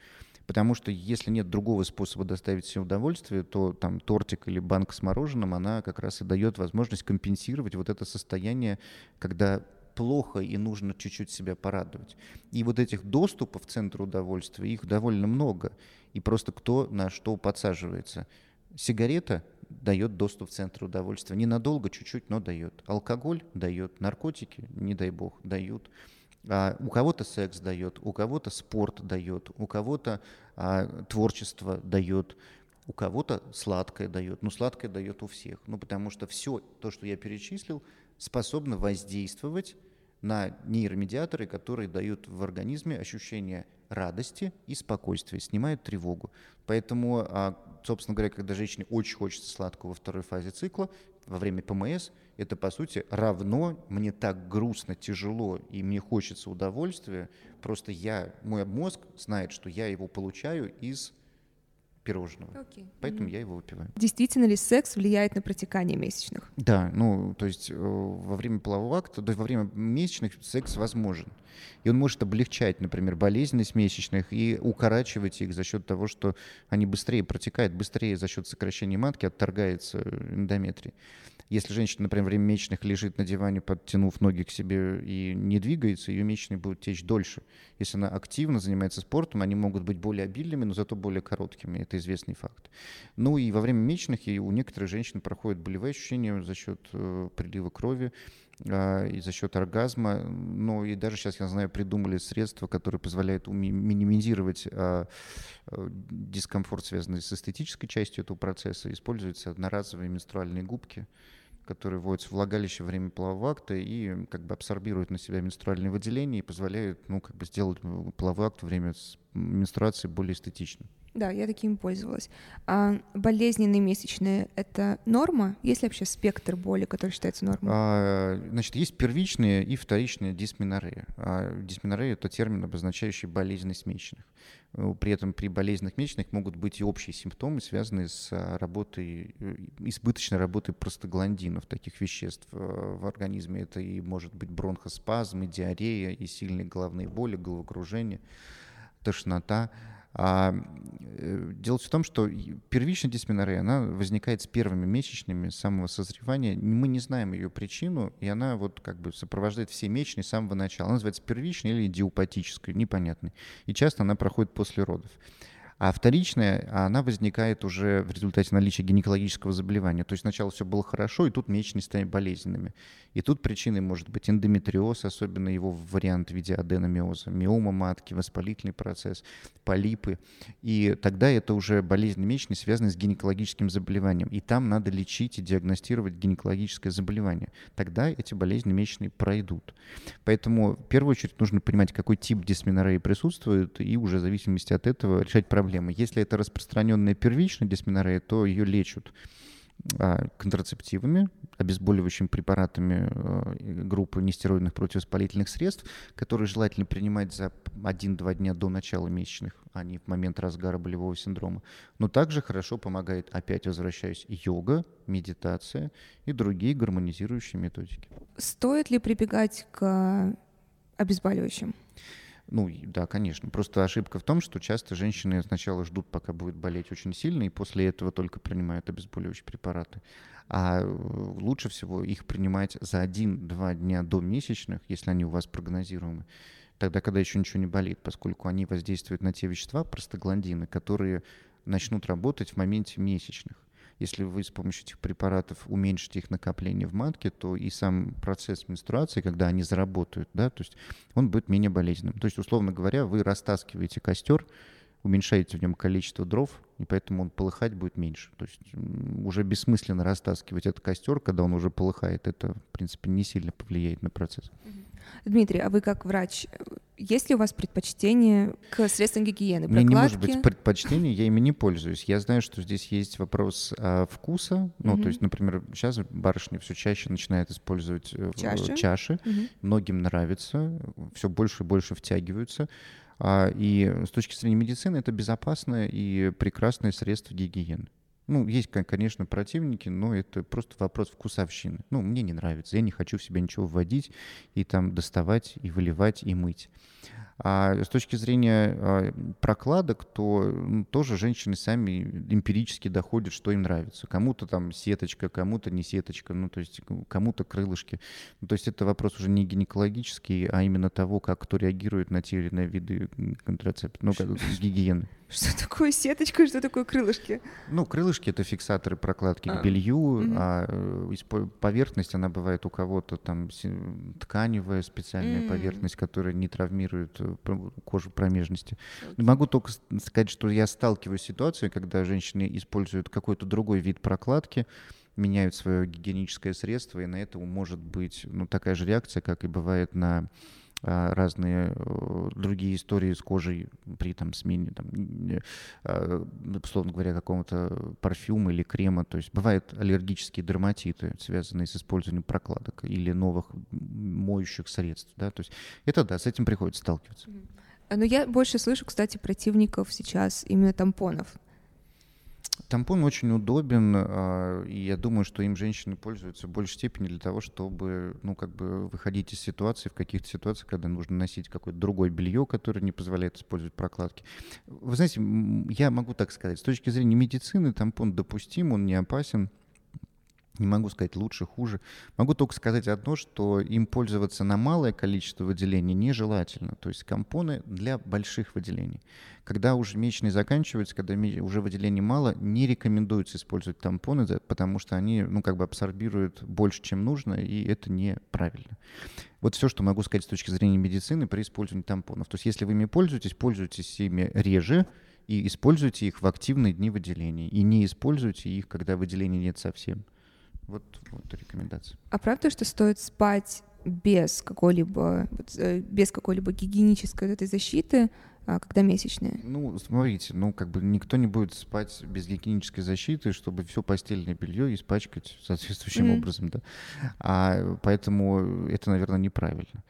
Потому что если нет другого способа доставить себе удовольствие, то там тортик или банка с мороженым, она как раз и дает возможность компенсировать вот это состояние, когда плохо и нужно чуть-чуть себя порадовать. И вот этих доступов к центру удовольствия, их довольно много. И просто кто на что подсаживается. Сигарета дает доступ в центр удовольствия. Ненадолго, чуть-чуть, но дает. Алкоголь дает, наркотики, не дай бог, дают. У кого-то секс дает, у кого-то спорт дает, у кого-то творчество дает, у кого-то сладкое дает. Сладкое дает у всех, потому что все то, что я перечислил, способно воздействовать на нейромедиаторы, которые дают в организме ощущение радости и спокойствия, снимают тревогу. Поэтому, собственно говоря, когда женщине очень хочется сладкого во второй фазе цикла, во время ПМС, это, по сути, равно «мне так грустно, тяжело, и мне хочется удовольствия», просто мой мозг знает, что я его получаю из пирожного. Okay. Поэтому я его выпиваю. Действительно ли секс влияет на протекание месячных? Да, то есть во время полового акта, во время месячных секс возможен. И он может облегчать, например, болезненность месячных и укорачивать их за счет того, что они быстрее протекают, быстрее за счет сокращения матки отторгается эндометрий. Если женщина, например, во время месячных лежит на диване, подтянув ноги к себе и не двигается, ее месячные будут течь дольше. Если она активно занимается спортом, они могут быть более обильными, но зато более короткими. Это известный факт. И во время месячных и у некоторых женщин проходят болевые ощущения за счет прилива крови и за счет оргазма. И даже сейчас, я знаю, придумали средства, которые позволяют минимизировать дискомфорт, связанный с эстетической частью этого процесса. Используются одноразовые менструальные губки, которые вводятся в влагалище во время полового акта и абсорбируют на себя менструальные выделения и позволяют сделать половой акт во время менструации более эстетичным. Да, я таким пользовалась. А болезненные месячные – это норма? Есть ли вообще спектр боли, который считается нормой? Есть первичные и вторичные дисменореи. Дисменорея – это термин, обозначающий болезненность месячных. При этом при болезненных месячных могут быть и общие симптомы, связанные с избыточной работой простагландинов, таких веществ в организме. Это и может быть бронхоспазм, и диарея, и сильные головные боли, головокружение, тошнота. Дело в том, что первичная дисменорея, она возникает с первыми месячными, с самого созревания. Мы не знаем ее причину, и она сопровождает все месячные с самого начала. Она называется первичной или идиопатической, непонятной. И часто она проходит после родов. А вторичная, она возникает уже в результате наличия гинекологического заболевания. То есть сначала все было хорошо, и тут месячные стали болезненными. И тут причиной может быть эндометриоз, особенно его вариант в виде аденомиоза, миома матки, воспалительный процесс, полипы. И тогда это уже болезнь месячной, связанная с гинекологическим заболеванием. И там надо лечить и диагностировать гинекологическое заболевание. Тогда эти болезни месячные пройдут. Поэтому в первую очередь нужно понимать, какой тип дисменореи присутствует, и уже в зависимости от этого решать проблему. Если это распространенная первичная дисменорея, то ее лечат контрацептивами, обезболивающими препаратами группы нестероидных противовоспалительных средств, которые желательно принимать за 1-2 дня до начала месячных, а не в момент разгара болевого синдрома. Но также хорошо помогает, опять возвращаюсь, йога, медитация и другие гармонизирующие методики. Стоит ли прибегать к обезболивающим? Ну да, конечно. Просто ошибка в том, что часто женщины сначала ждут, пока будет болеть очень сильно, и после этого только принимают обезболивающие препараты. А лучше всего их принимать за 1-2 дня до месячных, если они у вас прогнозируемы, тогда, когда еще ничего не болит, поскольку они воздействуют на те вещества, простагландины, которые начнут работать в моменте месячных. Если вы с помощью этих препаратов уменьшите их накопление в матке, то и сам процесс менструации, когда они заработают, да, то есть он будет менее болезненным. То есть, условно говоря, вы растаскиваете костер, уменьшаете в нем количество дров, и поэтому он полыхать будет меньше. То есть уже бессмысленно растаскивать этот костер, когда он уже полыхает. Это, в принципе, не сильно повлияет на процесс. Дмитрий, а вы как врач, есть ли у вас предпочтение к средствам гигиены? Прокладки? У меня не может быть предпочтения, я ими не пользуюсь. Я знаю, что здесь есть вопрос вкуса. Ну, то есть, например, сейчас барышни все чаще начинают использовать чаши. Многим нравится, все больше и больше втягиваются. И с точки зрения медицины это безопасное и прекрасное средство гигиены. Ну, есть, конечно, противники, но это просто вопрос вкусовщины. Ну, мне не нравится, я не хочу в себя ничего вводить и там доставать, и выливать, и мыть. А с точки зрения прокладок, то тоже женщины сами эмпирически доходят, что им нравится. Кому-то там сеточка, кому-то не сеточка, ну, то есть кому-то крылышки. Ну, то есть это вопрос уже не гинекологический, а именно того, как кто реагирует на те или иные виды контрацепции, ну, гигиены. Что такое сеточка, что такое крылышки? Ну, крылышки — это фиксаторы прокладки к белью, а поверхность, она бывает у кого-то там тканевая специальная поверхность, которая не травмирует кожу промежности. Okay. Могу только сказать, что я сталкиваюсь с ситуацией, когда женщины используют какой-то другой вид прокладки, меняют свое гигиеническое средство, и на это может быть такая же реакция, как и бывает на разные другие истории с кожей при там, смене, там, условно говоря, какого-то парфюма или крема. То есть бывают аллергические дерматиты, связанные с использованием прокладок или новых моющих средств. Да? То есть это да, с этим приходится сталкиваться. Но я больше слышу, кстати, противников сейчас именно тампонов. Тампон очень удобен, и я думаю, что им женщины пользуются в большей степени для того, чтобы выходить из ситуации, в каких-то ситуациях, когда нужно носить какое-то другое белье, которое не позволяет использовать прокладки. Вы знаете, я могу так сказать, с точки зрения медицины тампон допустим, он не опасен. Не могу сказать лучше, хуже. Могу только сказать одно, что им пользоваться на малое количество выделений нежелательно. То есть тампоны для больших выделений. Когда уже месячные заканчиваются, когда уже выделений мало, не рекомендуется использовать тампоны, потому что они абсорбируют больше, чем нужно, и это неправильно. Вот все, что могу сказать с точки зрения медицины при использовании тампонов. То есть если вы ими пользуетесь, пользуйтесь ими реже, и используйте их в активные дни выделений. И не используйте их, когда выделений нет совсем. Вот рекомендация. А правда, что стоит спать без какой-либо гигиенической этой защиты, когда месячные? Ну, смотрите, никто не будет спать без гигиенической защиты, чтобы все постельное белье испачкать соответствующим образом, да. Поэтому это, наверное, неправильно.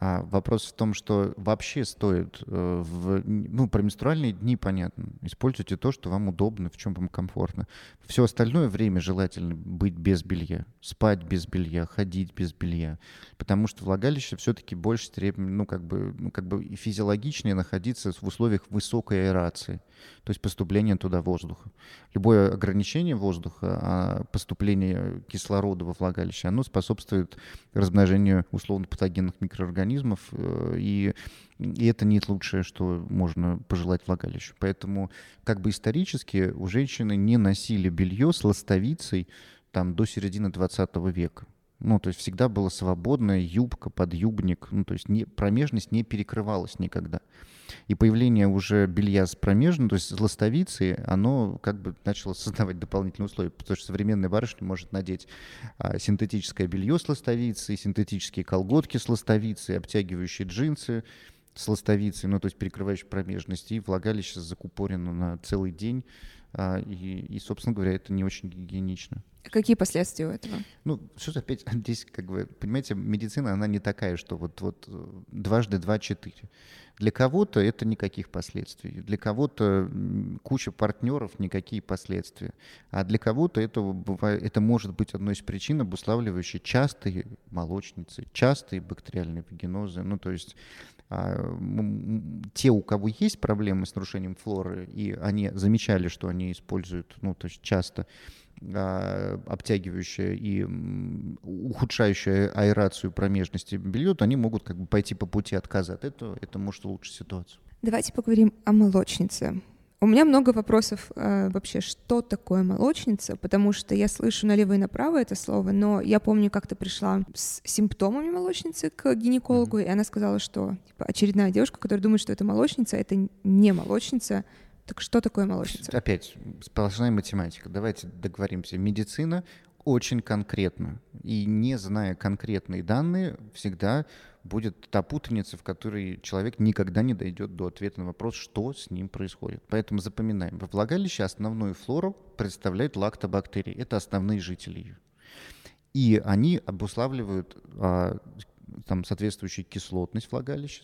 Вопрос в том, что вообще стоит, про менструальные дни понятно, используйте то, что вам удобно, в чем вам комфортно. Все остальное время желательно быть без белья, спать без белья, ходить без белья, потому что влагалище все-таки больше требует, физиологичнее находиться в условиях высокой аэрации. то есть поступление туда воздуха. Любое ограничение воздуха, поступление кислорода во влагалище, оно способствует размножению условно-патогенных микроорганизмов, и это не лучшее, что можно пожелать влагалищу. Поэтому как бы исторически у женщины не носили белье с ластовицей там, до середины 20 века. Ну, то есть всегда была свободная юбка, подъюбник, ну, то есть промежность не перекрывалась никогда. И появление уже белья с промежной, то есть с ластовицей, оно как бы начало создавать дополнительные условия, потому что современная барышня может надеть синтетическое белье с ластовицей, синтетические колготки с ластовицей, обтягивающие джинсы с ластовицей, ну, то есть перекрывающие промежность, и влагалище закупорено на целый день. И, собственно говоря, это не очень гигиенично. Какие последствия у этого? Ну, что-то опять здесь, как бы, понимаете, медицина, она не такая, что вот дважды 2-4. Для кого-то это никаких последствий, для кого-то куча партнеров, никакие последствия. А для кого-то это может быть одной из причин, обуславливающей частые молочницы, частые бактериальные вагинозы. Ну, то есть те, у кого есть проблемы с нарушением флоры, и они замечали, что они используют, ну, то есть часто обтягивающее и ухудшающее аэрацию промежности белье, то они могут как бы пойти по пути отказа от этого. Это может улучшить ситуацию. Давайте поговорим о молочнице. У меня много вопросов вообще, что такое молочница, потому что я слышу налево и направо это слово, но я помню, как ты пришла с симптомами молочницы к гинекологу, и она сказала, что типа, очередная девушка, которая думает, что это молочница, это не молочница. Так что такое молочница? Опять сплошная математика. Давайте договоримся. Медицина очень конкретна. И не зная конкретные данные, всегда будет та путаница, в которой человек никогда не дойдет до ответа на вопрос, что с ним происходит. Поэтому запоминаем. Во влагалище основную флору представляют лактобактерии. Это основные жители ее. И они обуславливают там, соответствующую кислотность влагалища,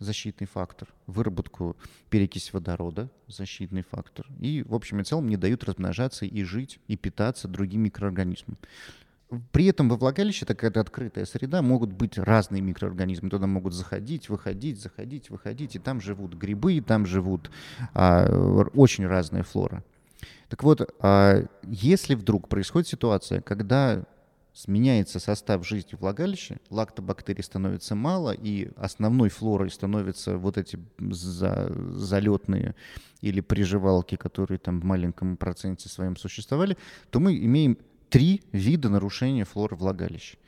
защитный фактор, выработку перекиси водорода, защитный фактор. И, в общем и целом, не дают размножаться и жить, и питаться другим микроорганизмом. При этом во влагалище, так как это открытая среда, могут быть разные микроорганизмы. Туда могут заходить, выходить, заходить, выходить. И там живут грибы, и там живут очень разная флора. Так вот, если вдруг происходит ситуация, когда сменяется состав жизни влагалища, лактобактерий становится мало, и основной флорой становятся вот эти залетные или приживалки, которые там в маленьком проценте своем существовали, то мы имеем 3 вида нарушения флоры влагалища.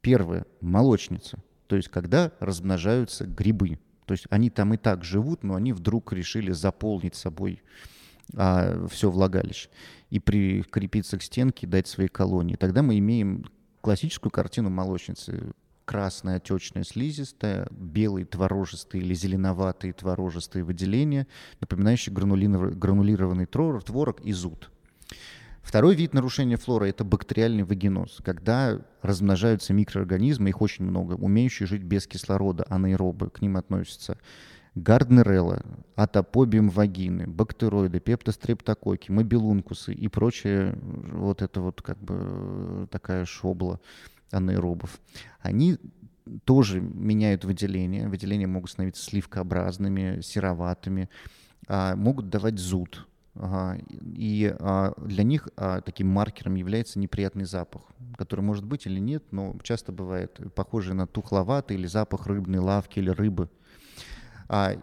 Первое – молочница, то есть когда размножаются грибы. То есть они там и так живут, но они вдруг решили заполнить собой все влагалище и прикрепиться к стенке, дать свои колонии. Тогда мы имеем классическую картину молочницы. Красная отечная слизистая, белые творожистые или зеленоватые творожистые выделения, напоминающие гранулированный творог и зуд. Второй вид нарушения флоры – это бактериальный вагиноз, когда размножаются микроорганизмы, их очень много, умеющие жить без кислорода, анаэробы, к ним относятся Гарднерелла, атопобиум вагины, бактероиды, пептострептококи, мобилункусы и прочее, вот это вот как бы такая шобла анаэробов. Они тоже меняют выделение. Выделения могут становиться сливкообразными, сероватыми, могут давать зуд. И для них таким маркером является неприятный запах, который может быть или нет, но часто бывает похожий на тухловатый или запах рыбной лавки или рыбы.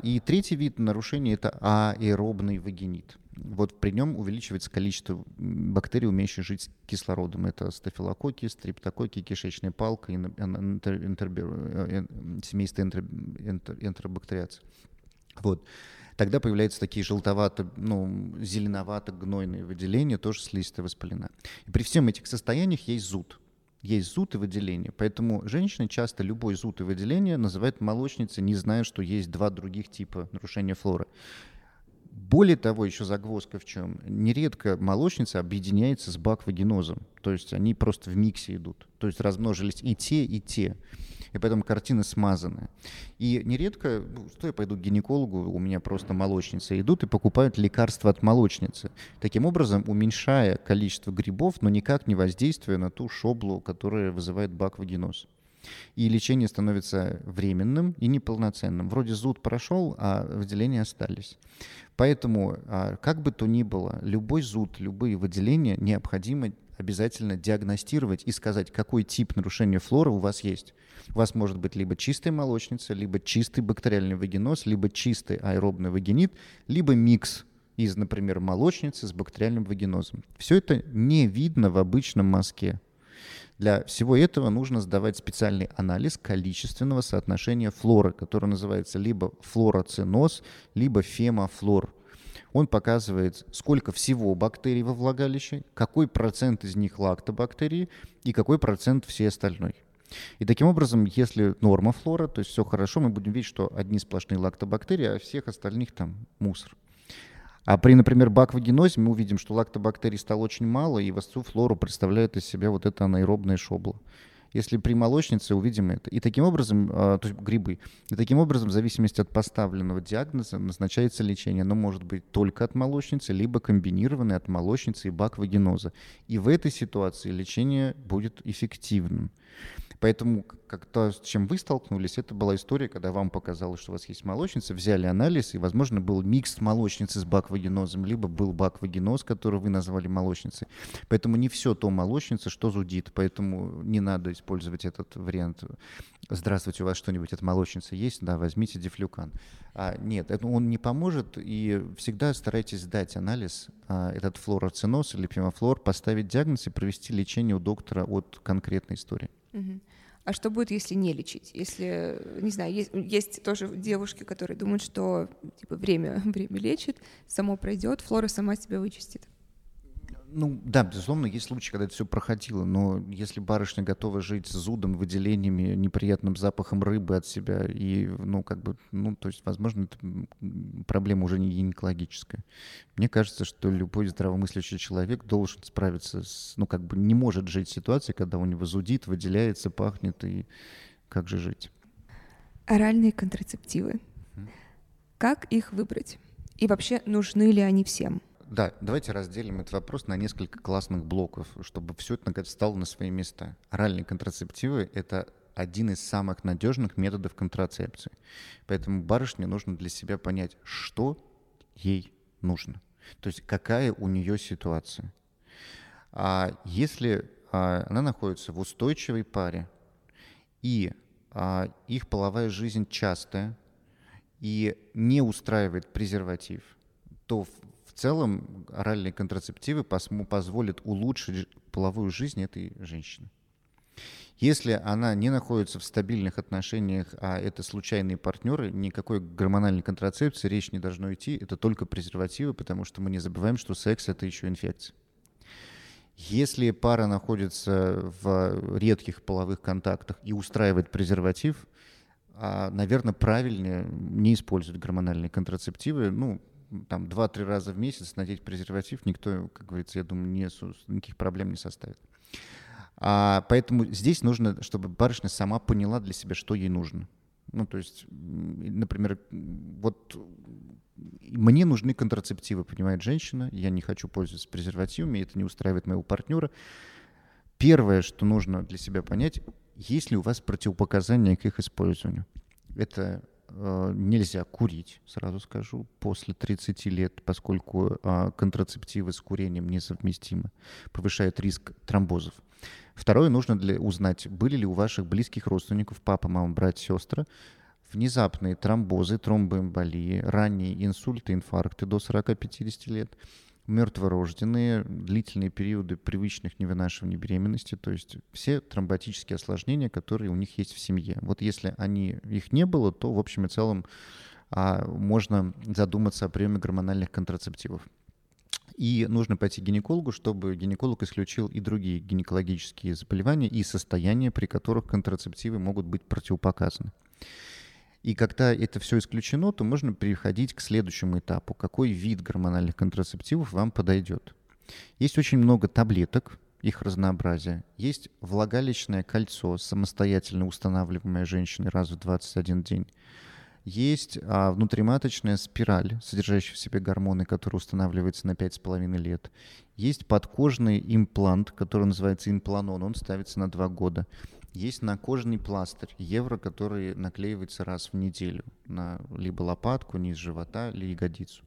И третий вид нарушения – это аэробный вагинит. Вот при нем увеличивается количество бактерий, умеющих жить с кислородом. Это стафилококки, стрептококки, кишечная палка, семейство энтеробактериаций. Вот. Тогда появляются такие зеленовато-гнойные выделения, тоже слизистая воспалена. И при всем этих состояниях есть зуд. Есть зуд и выделение. Поэтому женщины часто любой зуд и выделение называют молочницей, не зная, что есть 2 других типа нарушения флоры. Более того, еще загвоздка в чем? Нередко молочница объединяется с баквагенозом. То есть они просто в миксе идут. То есть размножились и те, и те. И поэтому картина смазанная. И нередко, что я пойду к гинекологу, у меня просто молочница, идут и покупают лекарства от молочницы. Таким образом, уменьшая количество грибов, но никак не воздействуя на ту шоблу, которая вызывает баквагеноз. И лечение становится временным и неполноценным. Вроде зуд прошел, а выделения остались. Поэтому, как бы то ни было, любой зуд, любые выделения необходимо обязательно диагностировать и сказать, какой тип нарушения флоры у вас есть. У вас может быть либо чистая молочница, либо чистый бактериальный вагиноз, либо чистый аэробный вагинит, либо микс из, например, молочницы с бактериальным вагинозом. Все это не видно в обычном мазке. Для всего этого нужно сдавать специальный анализ количественного соотношения флоры, который называется либо флороциноз, либо фемофлор. Он показывает, сколько всего бактерий во влагалище, какой процент из них лактобактерии и какой процент все остальной. И таким образом, если норма флора, то есть все хорошо, мы будем видеть, что одни сплошные лактобактерии, а всех остальных там мусор. А при, например, баквагенозе мы увидим, что лактобактерий стало очень мало, и всю флору представляет из себя вот это анаэробное шобло. Если при молочнице увидим это. И таким образом, то есть грибы, и таким образом, в зависимости от поставленного диагноза, назначается лечение. Оно может быть только от молочницы, либо комбинированное от молочницы и баквагеноза. И в этой ситуации лечение будет эффективным. Поэтому как-то, с чем вы столкнулись, это была история, когда вам показалось, что у вас есть молочница, взяли анализ, и, возможно, был микс молочницы с баквагенозом, либо был баквагеноз, который вы назвали молочницей. Поэтому не все то молочница, что зудит. Поэтому не надо использовать этот вариант. Здравствуйте, у вас что-нибудь от молочницы есть? Да, возьмите дифлюкан. Нет, он не поможет, и всегда старайтесь сдать анализ, этот флороциноз или пемофлор, поставить диагноз и провести лечение у доктора от конкретной истории. А что будет, если не лечить? Если, не знаю, есть тоже девушки, которые думают, что типа, время лечит, само пройдет, флора сама себя вычистит. Ну да, безусловно, есть случаи, когда это все проходило, но если барышня готова жить с зудом, выделениями, неприятным запахом рыбы от себя, и, то есть, возможно, это проблема уже не гинекологическая. Мне кажется, что любой здравомыслящий человек должен справиться с, не может жить в ситуации, когда у него зудит, выделяется, пахнет, и как же жить? Оральные контрацептивы. Как их выбрать? И вообще, нужны ли они всем? Да, давайте разделим этот вопрос на несколько классных блоков, чтобы все это наконец встало на свои места. Оральные контрацептивы – это один из самых надежных методов контрацепции. Поэтому барышне нужно для себя понять, что ей нужно. То есть какая у нее ситуация. А если она находится в устойчивой паре, и их половая жизнь частая, и не устраивает презерватив, то в целом оральные контрацептивы позволят улучшить половую жизнь этой женщины. Если она не находится в стабильных отношениях, а это случайные партнеры, никакой гормональной контрацепции речь не должно идти, это только презервативы, потому что мы не забываем, что секс – это еще инфекция. Если пара находится в редких половых контактах и устраивает презерватив, наверное, правильнее не использовать гормональные контрацептивы, 2-3 раза в месяц надеть презерватив, никто, как говорится, я думаю, никаких проблем не составит. Поэтому здесь нужно, чтобы барышня сама поняла для себя, что ей нужно. То есть, например, вот мне нужны контрацептивы, понимает женщина, я не хочу пользоваться презервативами, это не устраивает моего партнера. Первое, что нужно для себя понять, есть ли у вас противопоказания к их использованию. Это нельзя курить, сразу скажу, после 30 лет, поскольку контрацептивы с курением несовместимы, повышает риск тромбозов. Второе, нужно узнать, были ли у ваших близких родственников, папа, мама, брат, сестра, внезапные тромбозы, тромбоэмболии, ранние инсульты, инфаркты до 40-50 лет, мертворожденные, длительные периоды привычных невынашиваний беременности, то есть все тромботические осложнения, которые у них есть в семье. Вот если их не было, то в общем и целом можно задуматься о приеме гормональных контрацептивов. И нужно пойти к гинекологу, чтобы гинеколог исключил и другие гинекологические заболевания и состояния, при которых контрацептивы могут быть противопоказаны. И когда это все исключено, то можно переходить к следующему этапу. Какой вид гормональных контрацептивов вам подойдет? Есть очень много таблеток, их разнообразие. Есть влагалищное кольцо, самостоятельно устанавливаемое женщиной раз в 21 день. Есть внутриматочная спираль, содержащая в себе гормоны, которая устанавливается на 5,5 лет. Есть подкожный имплант, который называется импланон, он ставится на 2 года. Есть накожный пластырь, евро, который наклеивается раз в неделю на либо лопатку, низ живота, либо ягодицу.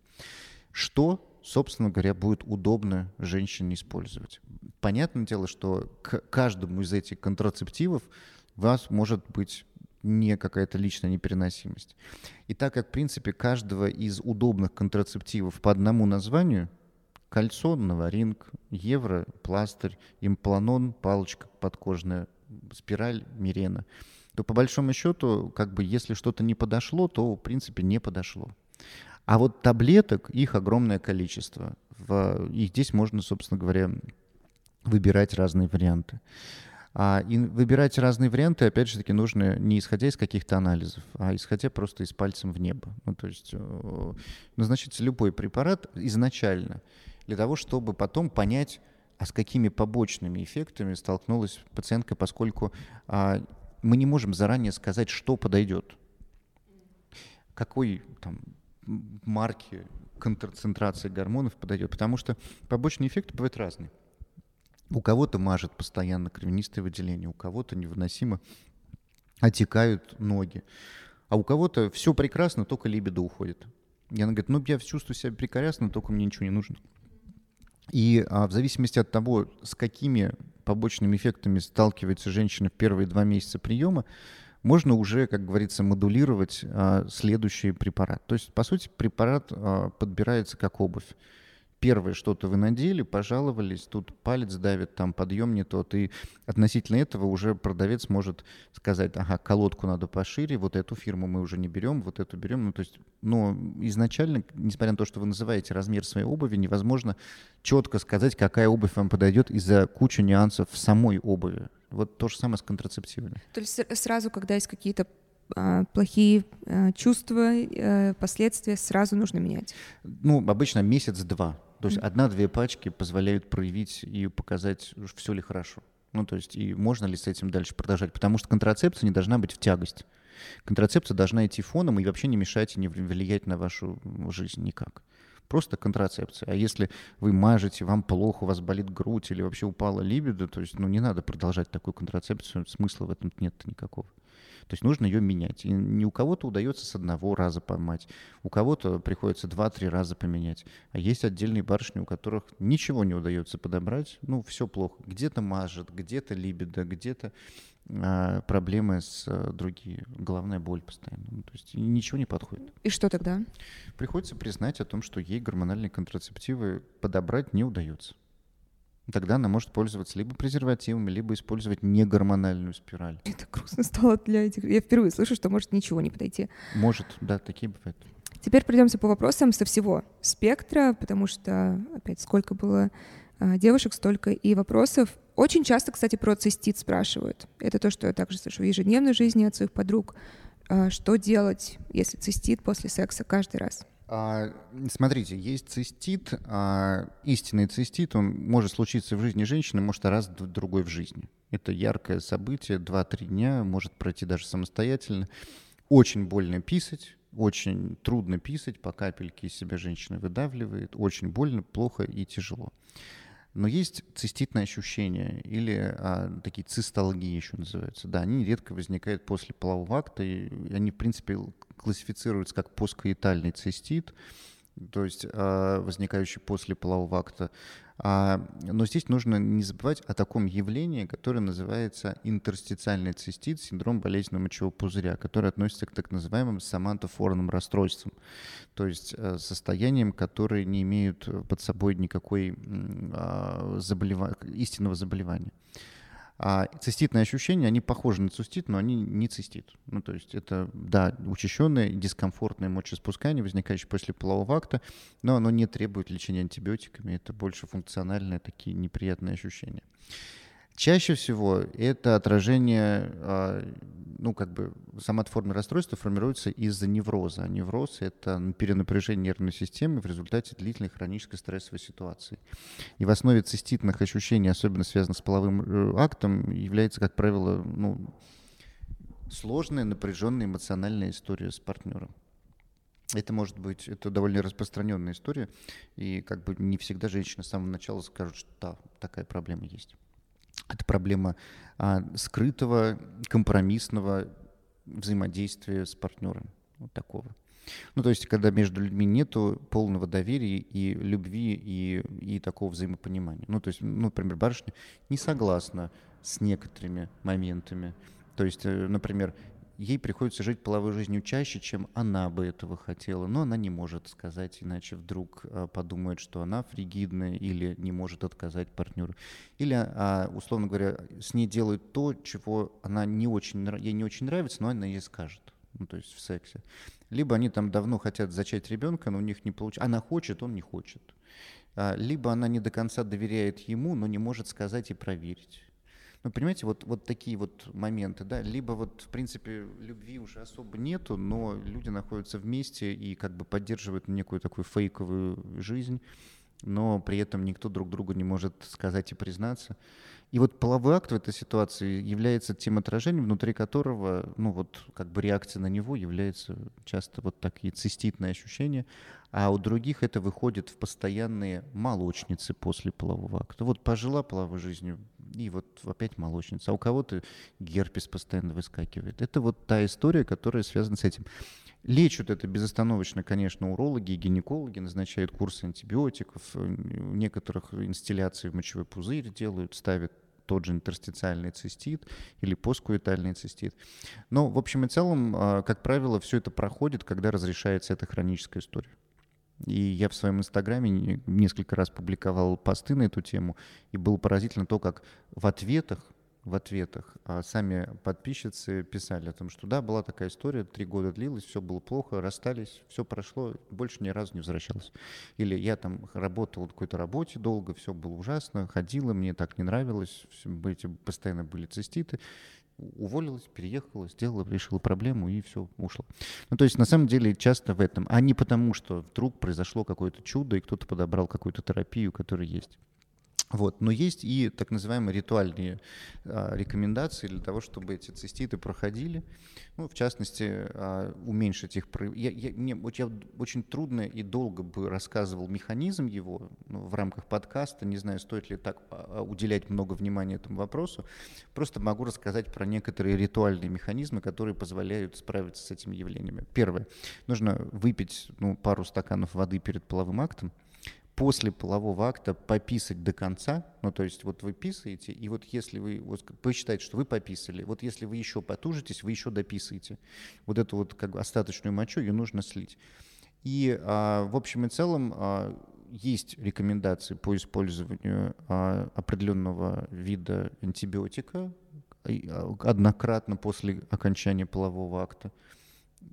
Что, собственно говоря, будет удобно женщине использовать? Понятное дело, что к каждому из этих контрацептивов у вас может быть не какая-то личная непереносимость. И так как, в принципе, каждого из удобных контрацептивов по одному названию – кольцо, новоринг, евро, пластырь, импланон, палочка подкожная, спираль, мирена, то по большому счету, как бы, если что-то не подошло, то, в принципе, не подошло. А вот таблеток, их огромное количество. И здесь можно, собственно говоря, выбирать разные варианты. И выбирать разные варианты, опять же таки, нужно не исходя из каких-то анализов, а исходя просто из пальцем в небо. Ну, то есть назначить любой препарат изначально для того, чтобы потом понять, а с какими побочными эффектами столкнулась пациентка, поскольку мы не можем заранее сказать, что подойдет, какой там марки концентрации гормонов подойдет, потому что побочные эффекты бывают разные. У кого-то мажет постоянно кровянистые выделения, у кого-то невыносимо отекают ноги, а у кого-то все прекрасно, только либидо уходит. И она говорит, я чувствую себя прекрасно, только мне ничего не нужно. И в зависимости от того, с какими побочными эффектами сталкивается женщина в первые 2 месяца приема, можно уже, как говорится, модулировать следующий препарат. То есть, по сути, препарат подбирается как обувь. Первое, что-то вы надели, пожаловались, тут палец давит, там подъем не тот. И относительно этого уже продавец может сказать, колодку надо пошире, вот эту фирму мы уже не берем, вот эту берем. Но изначально, несмотря на то, что вы называете размер своей обуви, невозможно четко сказать, какая обувь вам подойдет из-за кучи нюансов в самой обуви. Вот то же самое с контрацептивами. То есть сразу, когда есть какие-то плохие чувства, последствия, сразу нужно менять? Обычно месяц-два. То есть 1-2 пачки позволяют проявить и показать, все ли хорошо. То есть и можно ли с этим дальше продолжать. Потому что контрацепция не должна быть в тягость. Контрацепция должна идти фоном и вообще не мешать и не влиять на вашу жизнь никак. Просто контрацепция. А если вы мажете, вам плохо, у вас болит грудь или вообще упала либидо, то есть не надо продолжать такую контрацепцию, смысла в этом нет никакого. То есть нужно ее менять. И не у кого-то удается с одного раза поймать, у кого-то приходится 2-3 раза поменять. А есть отдельные барышни, у которых ничего не удается подобрать, все плохо. Где-то мажет, где-то либидо, где-то проблемы с другими, головная боль постоянно. То есть ничего не подходит. И что тогда? Приходится признать о том, что ей гормональные контрацептивы подобрать не удается. Тогда она может пользоваться либо презервативами, либо использовать негормональную спираль. Это грустно стало для этих... Я впервые слышу, что может ничего не подойти. Может, да, такие бывают. Теперь пройдемся по вопросам со всего спектра, потому что, опять, сколько было девушек, столько и вопросов. Очень часто, кстати, про цистит спрашивают. Это то, что я также слышу в ежедневной жизни от своих подруг. Что делать, если цистит после секса каждый раз? Смотрите, есть цистит, истинный цистит, он может случиться в жизни женщины, может раз-другой в жизни. Это яркое событие, 2-3 дня, может пройти даже самостоятельно. Очень больно писать, очень трудно писать, по капельке из себя женщина выдавливает, очень больно, плохо и тяжело. Но есть циститные ощущения или такие цисталгии еще называются. Да, они редко возникают после полового акта, и они, в принципе, классифицируются как посткоитальный цистит, то есть возникающий после полового акта. Но здесь нужно не забывать о таком явлении, которое называется интерстициальный цистит, синдром болезненного мочевого пузыря, который относится к так называемым соматофорным расстройствам, то есть состояниям, которые не имеют под собой никакой истинного заболевания. Циститные ощущения, они похожи на цистит, но они не цистит. То есть это, учащенное, дискомфортное мочеиспускание, возникающее после полового акта, но оно не требует лечения антибиотиками, это больше функциональные такие неприятные ощущения. Чаще всего это отражение, соматоформные расстройства формируются из-за невроза. Невроз – это перенапряжение нервной системы в результате длительной хронической стрессовой ситуации. И в основе циститных ощущений, особенно связанных с половым актом, является, как правило, сложная, напряженная эмоциональная история с партнером. Это довольно распространенная история, и не всегда женщина с самого начала скажет, что такая проблема есть. Это проблема скрытого, компромиссного взаимодействия с партнером. Вот такого. Ну, то есть, когда между людьми нету полного доверия и любви, и такого взаимопонимания. Ну, то есть, ну, например, барышня не согласна с некоторыми моментами. То есть, например, ей приходится жить половой жизнью чаще, чем она бы этого хотела, но она не может сказать, иначе вдруг подумает, что она фригидная или не может отказать партнеру. Или, условно говоря, с ней делают то, чего она не очень, ей не очень нравится, но она ей скажет. Ну, то есть в сексе. Либо они там давно хотят зачать ребенка, но у них не получается. Она хочет, он не хочет. Либо она не до конца доверяет ему, но не может сказать и проверить. Ну, понимаете, вот такие вот моменты, да. Либо вот, в принципе, любви уже особо нету, но люди находятся вместе и как бы поддерживают некую такую фейковую жизнь, но при этом никто друг другу не может сказать и признаться. И вот половой акт в этой ситуации является тем отражением, внутри которого, ну вот, как бы реакция на него является часто вот такие циститные ощущения, а у других это выходит в постоянные молочницы после полового акта. Вот пожила половой жизнью, и вот опять молочница. А у кого-то герпес постоянно выскакивает. Это вот та история, которая связана с этим. Лечат это безостановочно, конечно, урологи и гинекологи, назначают курсы антибиотиков, у некоторых инстилляции в мочевой пузырь делают, ставят тот же интерстициальный цистит или посткоитальный цистит. Но, в общем и целом, как правило, все это проходит, когда разрешается эта хроническая история. И я в своем инстаграме несколько раз публиковал посты на эту тему, и было поразительно то, как в ответах сами подписчицы писали о том, что да, была такая история, 3 года длилась, все было плохо, расстались, все прошло, больше ни разу не возвращалась. Или я там работала в какой-то работе долго, все было ужасно, ходила, мне так не нравилось, постоянно были циститы, уволилась, переехала, решила проблему и все, ушла. Ну, то есть на самом деле часто в этом, а не потому, что вдруг произошло какое-то чудо и кто-то подобрал какую-то терапию, которая есть. Вот. Но есть и так называемые ритуальные рекомендации для того, чтобы эти циститы проходили. Ну, в частности, уменьшить их проявление. Я очень трудно и долго бы рассказывал механизм его в рамках подкаста. Не знаю, стоит ли так уделять много внимания этому вопросу. Просто могу рассказать про некоторые ритуальные механизмы, которые позволяют справиться с этими явлениями. Первое. Нужно выпить пару стаканов воды перед половым актом. После полового акта пописать до конца, ну то есть вот вы писаете, и вот если вы посчитаете, что вы пописали, вот если вы еще потужитесь, вы еще дописаете. Вот эту вот как бы остаточную мочу, ее нужно слить. И в общем и целом есть рекомендации по использованию определенного вида антибиотика однократно после окончания полового акта.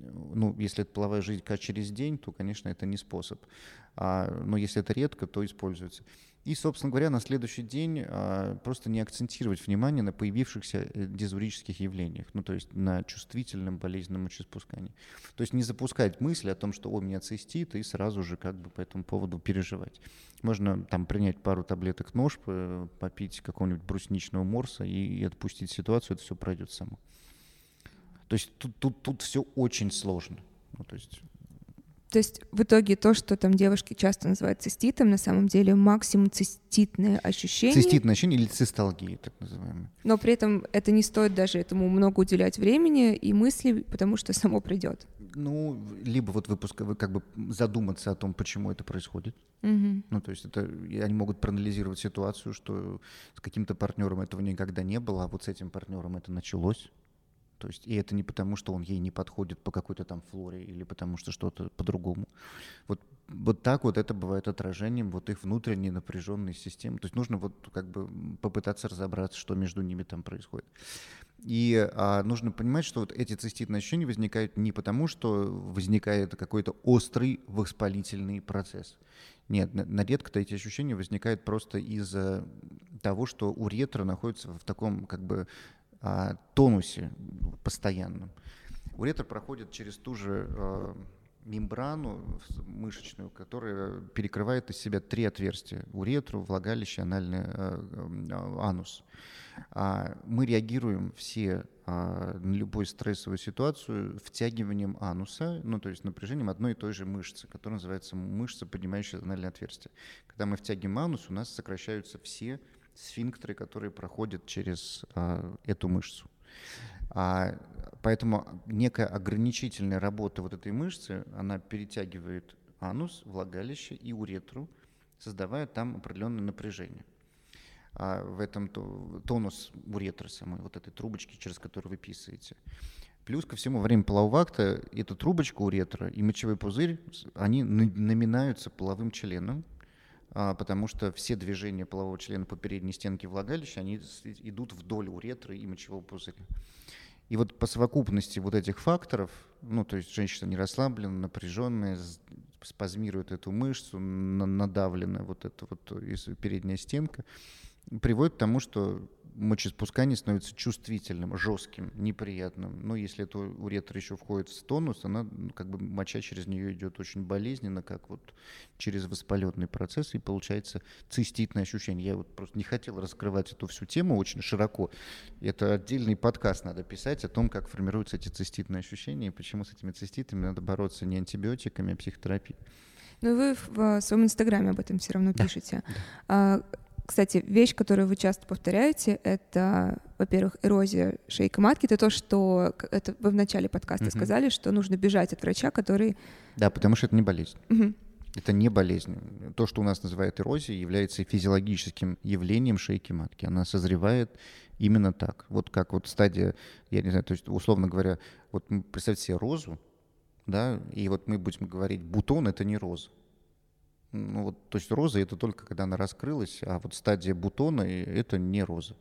Ну, если это половая жизнь через день, то, конечно, это не способ. Но если это редко, то используется. И, собственно говоря, на следующий день просто не акцентировать внимание на появившихся дизурических явлениях, ну, то есть на чувствительном болезненном мочеиспускании. То есть не запускать мысли о том, что у меня цистит, и сразу же как бы по этому поводу переживать. Можно там принять пару таблеток нож, попить какого-нибудь брусничного морса и отпустить ситуацию, это все пройдет само. То есть тут все очень сложно. Ну, то есть в итоге то, что там девушки часто называют циститом, на самом деле максимум циститное ощущение. Циститное ощущение или цисталгия, так называемая. Но при этом это не стоит даже этому много уделять времени и мысли, потому что само придет. Ну, либо вот как бы задуматься о том, почему это происходит. Угу. Ну, то есть они могут проанализировать ситуацию, что с каким-то партнером этого никогда не было, а вот с этим партнером это началось. То есть, и это не потому, что он ей не подходит по какой-то там флоре или потому что что-то по-другому. Вот так вот это бывает отражением вот их внутренней напряженной системы. То есть нужно вот как бы попытаться разобраться, что между ними там происходит. И нужно понимать, что вот эти циститные ощущения возникают не потому, что возникает какой-то острый воспалительный процесс. Нет, редко-то эти ощущения возникают просто из-за того, что уретра находится в таком как бы тонусе постоянном. Уретра проходит через ту же мембрану мышечную, которая перекрывает из себя 3 отверстия: уретру, влагалище, анальный анус. Мы реагируем все на любую стрессовую ситуацию втягиванием ануса, ну то есть напряжением одной и той же мышцы, которая называется мышца, поднимающая анальное отверстие. Когда мы втягиваем анус, у нас сокращаются все сфинктеры, которые проходят через эту мышцу. Поэтому некая ограничительная работа вот этой мышцы, она перетягивает анус, влагалище и уретру, создавая там определенное напряжение. В этом тонус уретры самой, вот этой трубочки, через которую вы писаете. Плюс ко всему, во время полового акта эта трубочка уретра и мочевой пузырь, они номинаются половым членом, потому что все движения полового члена по передней стенке влагалища, они идут вдоль уретры и мочевого пузыря. И вот по совокупности вот этих факторов, ну, то есть женщина не расслаблена, напряженная, спазмирует эту мышцу, надавлена вот эта вот передняя стенка, приводит к тому, что мочеиспускание становится чувствительным, жестким, неприятным. Но если эта уретра еще входит в тонус, она, как бы, моча через нее идет очень болезненно, как вот через воспаленный процесс, и получается циститное ощущение. Я вот просто не хотел раскрывать эту всю тему очень широко. Это отдельный подкаст надо писать о том, как формируются эти циститные ощущения и почему с этими циститами надо бороться не антибиотиками, а психотерапией. Ну, вы в своем инстаграме об этом все равно пишете. Да. Кстати, вещь, которую вы часто повторяете, это, во-первых, эрозия шейки матки. Это то, что это вы в начале подкаста сказали, что нужно бежать от врача, который… Да, потому что это не болезнь. Это не болезнь. То, что у нас называют эрозией, является физиологическим явлением шейки матки. Она созревает именно так. Вот как вот стадия, я не знаю, то есть, условно говоря, вот представьте себе розу, да, и вот мы будем говорить, бутон – это не роза. Ну, вот, то есть роза — это только когда она раскрылась, а вот стадия бутона — это не роза.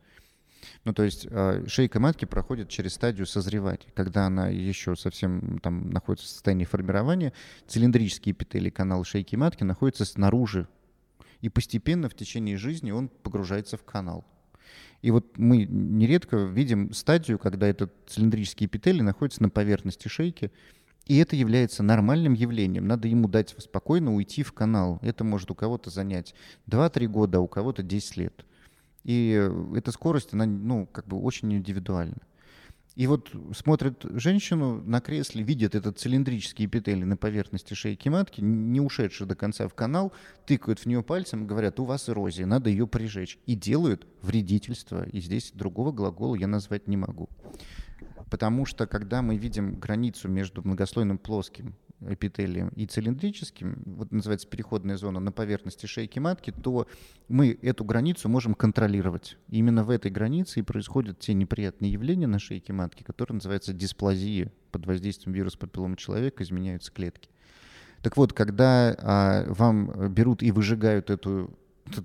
Ну, то есть шейка матки проходит через стадию созревания, когда она еще совсем там находится в состоянии формирования, цилиндрические эпителий канала шейки матки находятся снаружи, и постепенно в течение жизни он погружается в канал. И вот мы нередко видим стадию, когда этот цилиндрический эпителий находится на поверхности шейки, и это является нормальным явлением. Надо ему дать спокойно уйти в канал. Это может у кого-то занять 2-3 года, а у кого-то 10 лет. И эта скорость, она, ну, как бы очень индивидуальна. И вот смотрит женщину на кресле, видит этот цилиндрический эпителий на поверхности шейки матки, не ушедший до конца в канал, тыкают в нее пальцем и говорят, у вас эрозия, надо ее прижечь. И делают вредительство. И здесь другого глагола я назвать не могу. Потому что, когда мы видим границу между многослойным плоским эпителием и цилиндрическим, вот называется переходная зона на поверхности шейки матки, то мы эту границу можем контролировать. И именно в этой границе и происходят те неприятные явления на шейке матки, которые называются дисплазии. Под воздействием вируса папилломы человека изменяются клетки. Так вот, когда вам берут и выжигают эту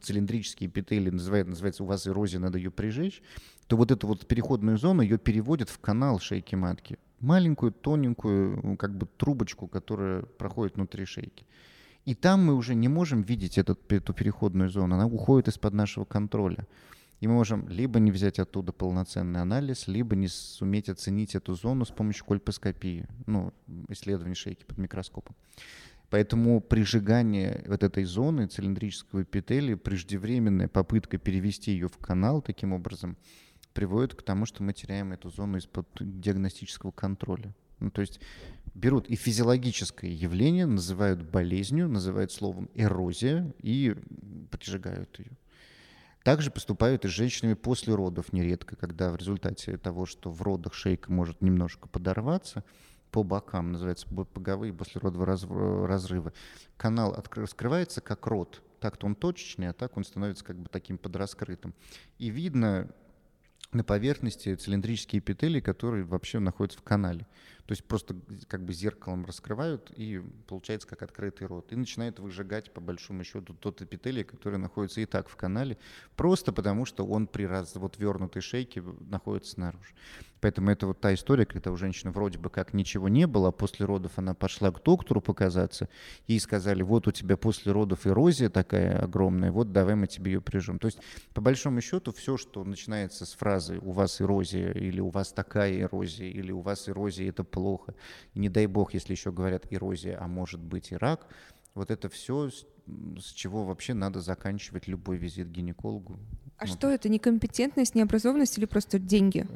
цилиндрический эпителий, называется у вас эрозия, надо ее прижечь, то вот эту вот переходную зону ее переводят в канал шейки матки. Маленькую, тоненькую, как бы трубочку, которая проходит внутри шейки. И там мы уже не можем видеть эту переходную зону, она уходит из-под нашего контроля. И мы можем либо не взять оттуда полноценный анализ, либо не суметь оценить эту зону с помощью кольпоскопии, ну, исследования шейки под микроскопом. Поэтому прижигание вот этой зоны цилиндрического эпителия, преждевременная попытка перевести ее в канал таким образом, приводит к тому, что мы теряем эту зону из-под диагностического контроля. Ну, то есть берут и физиологическое явление, называют болезнью, называют словом эрозия и прижигают ее. Также поступают и с женщинами после родов нередко, когда в результате того, что в родах шейка может немножко подорваться, по бокам, называется боковые послеродовые разрывы. Канал раскрывается как рот, так-то он точечный, а так он становится как бы таким подраскрытым. И видно на поверхности цилиндрические эпителии, которые вообще находятся в канале. То есть просто как бы зеркалом раскрывают, и получается как открытый рот. И начинает выжигать по большому счету тот эпителий, который находится и так в канале, просто потому что он при развернутой шейке находится снаружи. Поэтому это вот та история, когда у женщины вроде бы как ничего не было, а после родов она пошла к доктору показаться, ей сказали, вот у тебя после родов эрозия такая огромная, вот давай мы тебе ее прижмем. То есть по большому счету все, что начинается с фразы «у вас эрозия» или «у вас такая эрозия» или «у вас эрозия» — это плохо. Не дай бог, если еще говорят эрозия, а может быть и рак. Вот это все, с чего вообще надо заканчивать любой визит к гинекологу. А вот. Что это? Некомпетентность, необразованность или просто деньги?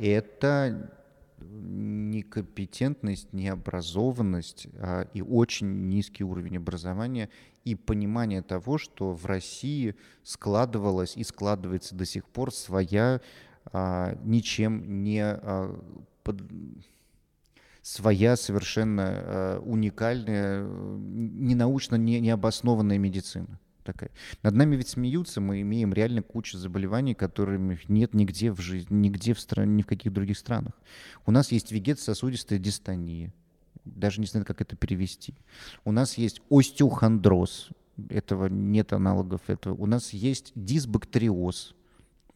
Это некомпетентность, необразованность и очень низкий уровень образования и понимание того, что в России складывалась и складывается до сих пор своя ничем не своя совершенно уникальная, ненаучно необоснованная медицина. Такая. Над нами ведь смеются, мы имеем реально кучу заболеваний, которых нет нигде в жизни, нигде в стране, ни в каких других странах. У нас есть вегетососудистая дистония, даже не знаю, как это перевести. У нас есть остеохондроз, этого нет аналогов этого. У нас есть дисбактериоз.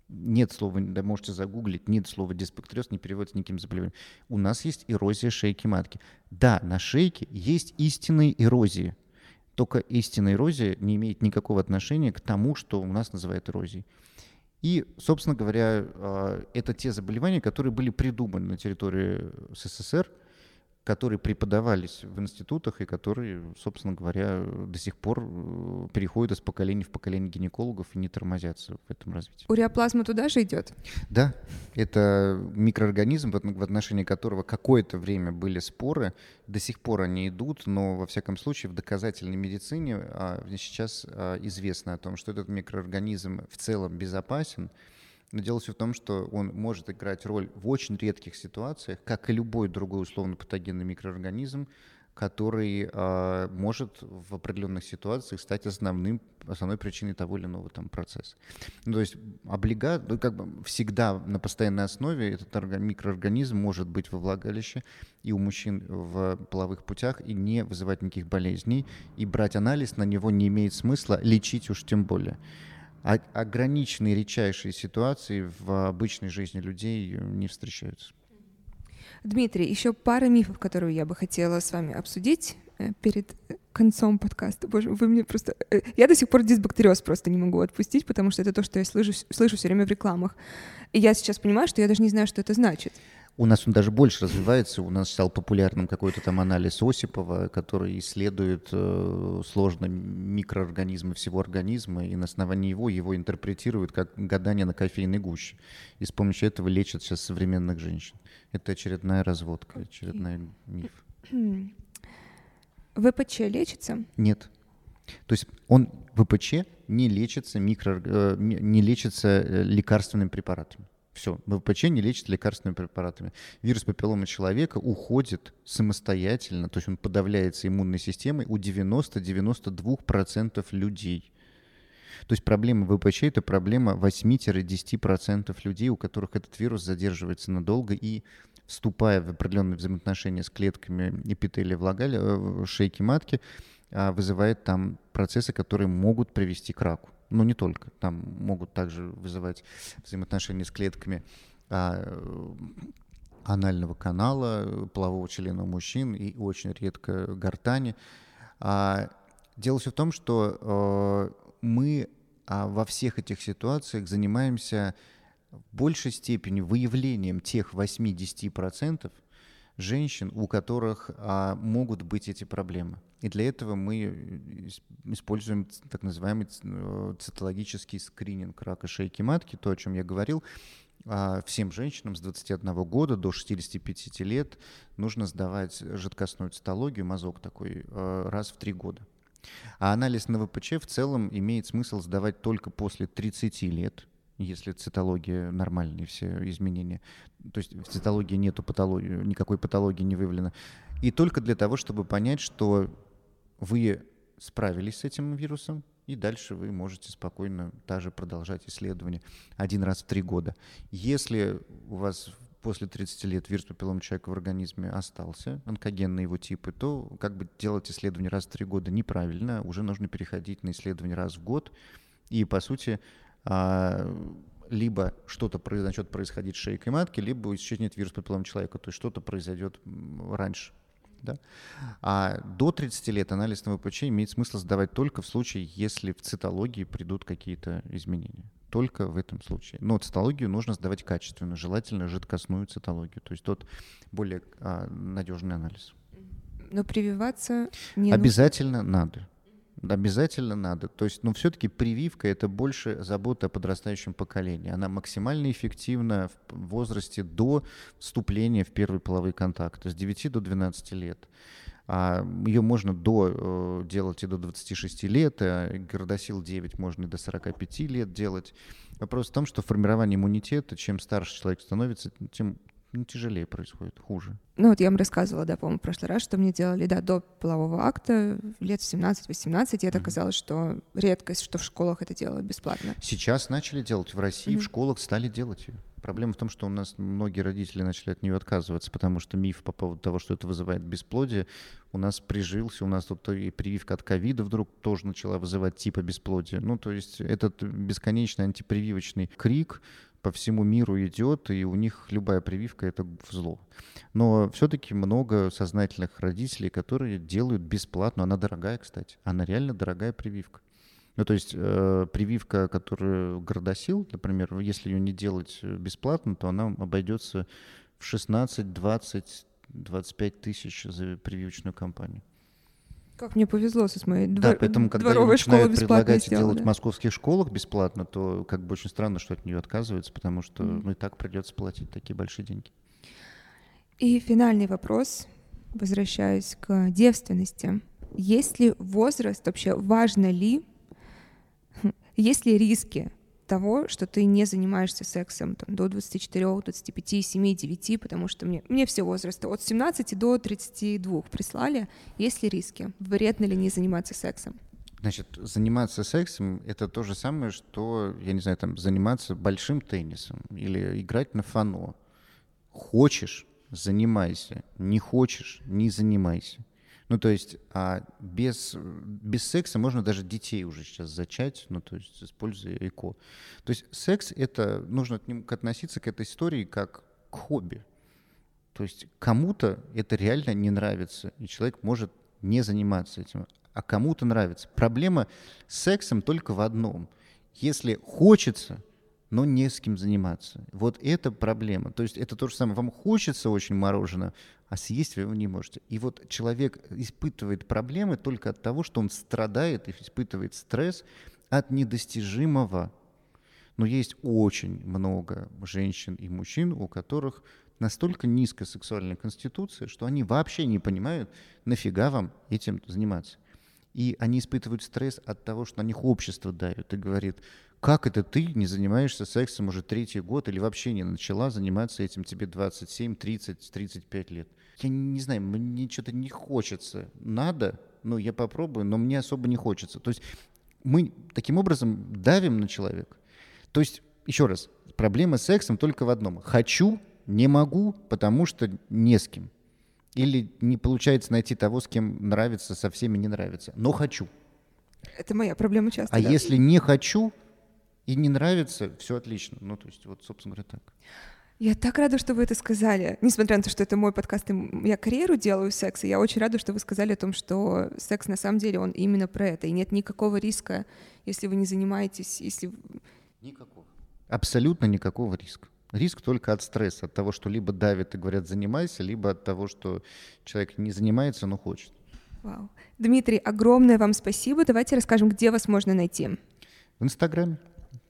Нет слова, да, можете загуглить, нет слова дисбактериоз, не переводится никаким заболеванием. У нас есть эрозия шейки матки. Да, на шейке есть истинные эрозии. Только истинная эрозия не имеет никакого отношения к тому, что у нас называют эрозией. И, собственно говоря, это те заболевания, которые были придуманы на территории СССР, которые преподавались в институтах и которые, собственно говоря, до сих пор переходят из поколения в поколение гинекологов и не тормозятся в этом развитии. Уреоплазма туда же идет? Да. Это микроорганизм, в отношении которого какое-то время были споры, до сих пор они идут, но, во всяком случае, в доказательной медицине сейчас известно о том, что этот микроорганизм в целом безопасен. Но дело все в том, что он может играть роль в очень редких ситуациях, как и любой другой условно-патогенный микроорганизм, который может в определенных ситуациях стать основной причиной того или иного там процесса. Ну, то есть всегда на постоянной основе этот микроорганизм может быть во влагалище и у мужчин в половых путях и не вызывать никаких болезней, и брать анализ на него не имеет смысла, лечить уж тем более. Ограниченные редчайшие ситуации в обычной жизни людей не встречаются. Дмитрий, еще пара мифов, которые я бы хотела с вами обсудить перед концом подкаста. Боже, вы мне просто... Я до сих пор дисбактериоз просто не могу отпустить, потому что это то, что я слышу все время в рекламах. И я сейчас понимаю, что я даже не знаю, что это значит. У нас он даже больше развивается. У нас стал популярным какой-то там анализ Осипова, который исследует сложно микроорганизмы всего организма, и на основании его интерпретируют как гадание на кофейной гуще. И с помощью этого лечат сейчас современных женщин. Это очередная разводка, очередной миф. ВПЧ лечится? Нет. То есть ВПЧ не лечится лекарственными препаратами. Все, ВПЧ не лечится лекарственными препаратами. Вирус папиллома человека уходит самостоятельно, то есть он подавляется иммунной системой у 90-92% людей. То есть проблема ВПЧ – это проблема 8-10% людей, у которых этот вирус задерживается надолго и, вступая в определенные взаимоотношения с клетками эпителия влагалища, шейки матки, вызывает там процессы, которые могут привести к раку. Но не только. Там могут также вызывать взаимоотношения с клетками анального канала, полового члена у мужчин и очень редко гортани. Дело все в том, что мы во всех этих ситуациях занимаемся в большей степени выявлением тех 8-10% женщин, у которых могут быть эти проблемы. И для этого мы используем так называемый цитологический скрининг рака шейки матки, то, о чем я говорил. Всем женщинам с 21 года до 65 лет нужно сдавать жидкостную цитологию, мазок такой, раз в 3 года. А анализ на ВПЧ в целом имеет смысл сдавать только после 30 лет. Если цитология нормальная, все изменения. То есть в цитологии нету патологии, никакой патологии не выявлено. И только для того, чтобы понять, что вы справились с этим вирусом, и дальше вы можете спокойно даже продолжать исследование один раз в 3 года. Если у вас после 30 лет вирус папиллома человека в организме остался, онкогенные его типы, то как бы делать исследование раз в 3 года неправильно, уже нужно переходить на исследование раз в год. И, по сути, либо что-то начнет происходить с шейкой матки, либо исчезнет вирус папиллома человека, то есть что-то произойдет раньше. Да? А до 30 лет анализ на ВПЧ имеет смысл сдавать только в случае, если в цитологии придут какие-то изменения. Только в этом случае. Но цитологию нужно сдавать качественно, желательно жидкостную цитологию, то есть тот более надежный анализ. Но прививаться не обязательно надо. Обязательно надо. То есть, все-таки прививка – это больше забота о подрастающем поколении. Она максимально эффективна в возрасте до вступления в первый половой контакт, с 9 до 12 лет. Ее можно делать и до 26 лет, а Городосил 9 можно и до 45 лет делать. Вопрос в том, что формирование иммунитета, чем старше человек становится, тем тяжелее происходит, хуже. Ну вот я вам рассказывала, по-моему, в прошлый раз, что мне делали до полового акта, лет 17-18, и это оказалось, что редкость, что в школах это делают бесплатно. Сейчас начали делать в России, в школах стали делать ее. Проблема в том, что у нас многие родители начали от нее отказываться, потому что миф по поводу того, что это вызывает бесплодие, у нас прижился. У нас тут и прививка от ковида вдруг тоже начала вызывать типа бесплодие. Ну, то есть этот бесконечный антипрививочный крик по всему миру идет, и у них любая прививка — это зло. Но все-таки много сознательных родителей, которые делают бесплатно. Она дорогая, кстати. Она реально дорогая прививка. Ну, то есть прививка, которую Городосил, например, если ее не делать бесплатно, то она обойдется в 16, 20, 25 тысяч за прививочную кампанию. Как мне повезло с моей дворовой школой. Да, поэтому, когда ее начинают предлагать делать в московских школах бесплатно, то как бы очень странно, что от нее отказываются, потому что и так придется платить такие большие деньги. И финальный вопрос, возвращаясь к девственности. Есть ли возраст, вообще важно ли, есть ли риски того, что ты не занимаешься сексом до 24, 25, 7, 9, потому что мне все возрасты от 17 до 32 прислали. Есть ли риски? Вредно ли не заниматься сексом? Значит, заниматься сексом — это то же самое, что, заниматься большим теннисом или играть на фано. Хочешь — занимайся, не хочешь — не занимайся. Ну, то есть без секса можно даже детей уже сейчас зачать, используя ЭКО. То есть секс — это нужно относиться к этой истории как к хобби. То есть кому-то это реально не нравится, и человек может не заниматься этим, а кому-то нравится. Проблема с сексом только в одном. Если хочется, но не с кем заниматься. Вот это проблема. То есть это то же самое. Вам хочется очень мороженое, а съесть вы его не можете. И вот человек испытывает проблемы только от того, что он страдает и испытывает стресс от недостижимого. Но есть очень много женщин и мужчин, у которых настолько низкая сексуальная конституция, что они вообще не понимают, нафига вам этим заниматься. И они испытывают стресс от того, что на них общество давит и говорит: как это ты не занимаешься сексом уже третий год или вообще не начала заниматься этим, тебе 27, 30, 35 лет? Я не знаю, мне что-то не хочется. Надо, я попробую, но мне особо не хочется. То есть мы таким образом давим на человека. То есть, еще раз, проблема с сексом только в одном. Хочу, не могу, потому что не с кем. Или не получается найти того, с кем нравится, со всеми не нравится. Но хочу. Это моя проблема часто. Если не хочу и не нравится, все отлично. Собственно говоря, так. Я так рада, что вы это сказали. Несмотря на то, что это мой подкаст, я карьеру делаю в сексе, я очень рада, что вы сказали о том, что секс на самом деле он именно про это. И нет никакого риска, если вы не занимаетесь. Никакого. Абсолютно никакого риска. Риск только от стресса, от того, что либо давит и говорят «занимайся», либо от того, что человек не занимается, но хочет. Вау. Дмитрий, огромное вам спасибо. Давайте расскажем, где вас можно найти. В Инстаграме.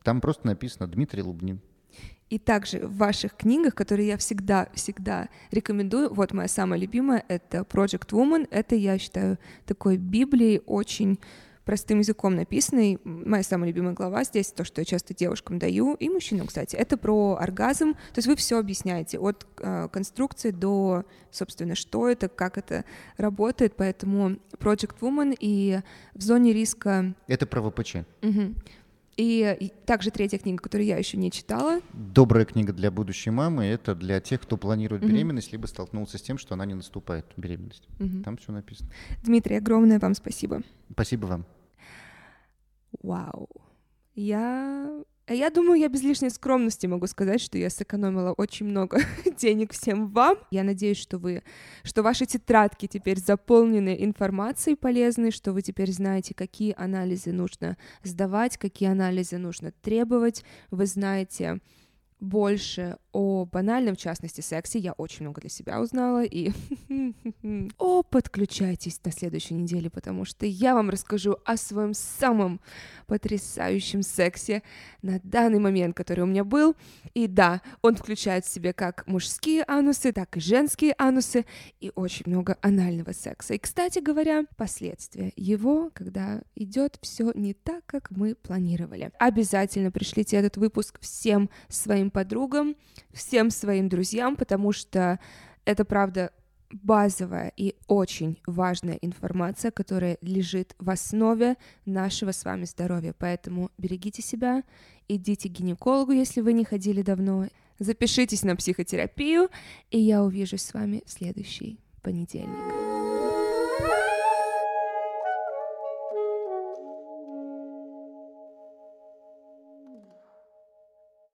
Там просто написано «Дмитрий Лубнин». И также в ваших книгах, которые я всегда рекомендую, вот моя самая любимая — это «Project Woman». Это, я считаю, такой библией, очень простым языком написанный. Моя самая любимая глава здесь, то, что я часто девушкам даю, и мужчинам, кстати. Это про оргазм. То есть вы все объясняете от конструкции до, собственно, что это, как это работает. Поэтому Project Woman и в зоне риска... Это про ВПЧ. Угу. И также третья книга, которую я еще не читала. «Добрая книга для будущей мамы». Это для тех, кто планирует беременность, либо столкнулся с тем, что она не наступает, беременность. Там все написано. Дмитрий, огромное вам спасибо. Спасибо вам. Вау. Я думаю, я без лишней скромности могу сказать, что я сэкономила очень много денег всем вам. Я надеюсь, что ваши тетрадки теперь заполнены информацией полезной, что вы теперь знаете, какие анализы нужно сдавать, какие анализы нужно требовать. Вы знаете больше о банальном, в частности, сексе я очень много для себя узнала, и подключайтесь на следующей неделе, потому что я вам расскажу о своем самом потрясающем сексе на данный момент, который у меня был, и да, он включает в себя как мужские анусы, так и женские анусы, и очень много анального секса. И, кстати говоря, последствия его, когда идет все не так, как мы планировали. Обязательно пришлите этот выпуск всем своим подругам, всем своим друзьям, потому что это, правда, базовая и очень важная информация, которая лежит в основе нашего с вами здоровья. Поэтому берегите себя, идите к гинекологу, если вы не ходили давно, запишитесь на психотерапию, и я увижусь с вами в следующий понедельник.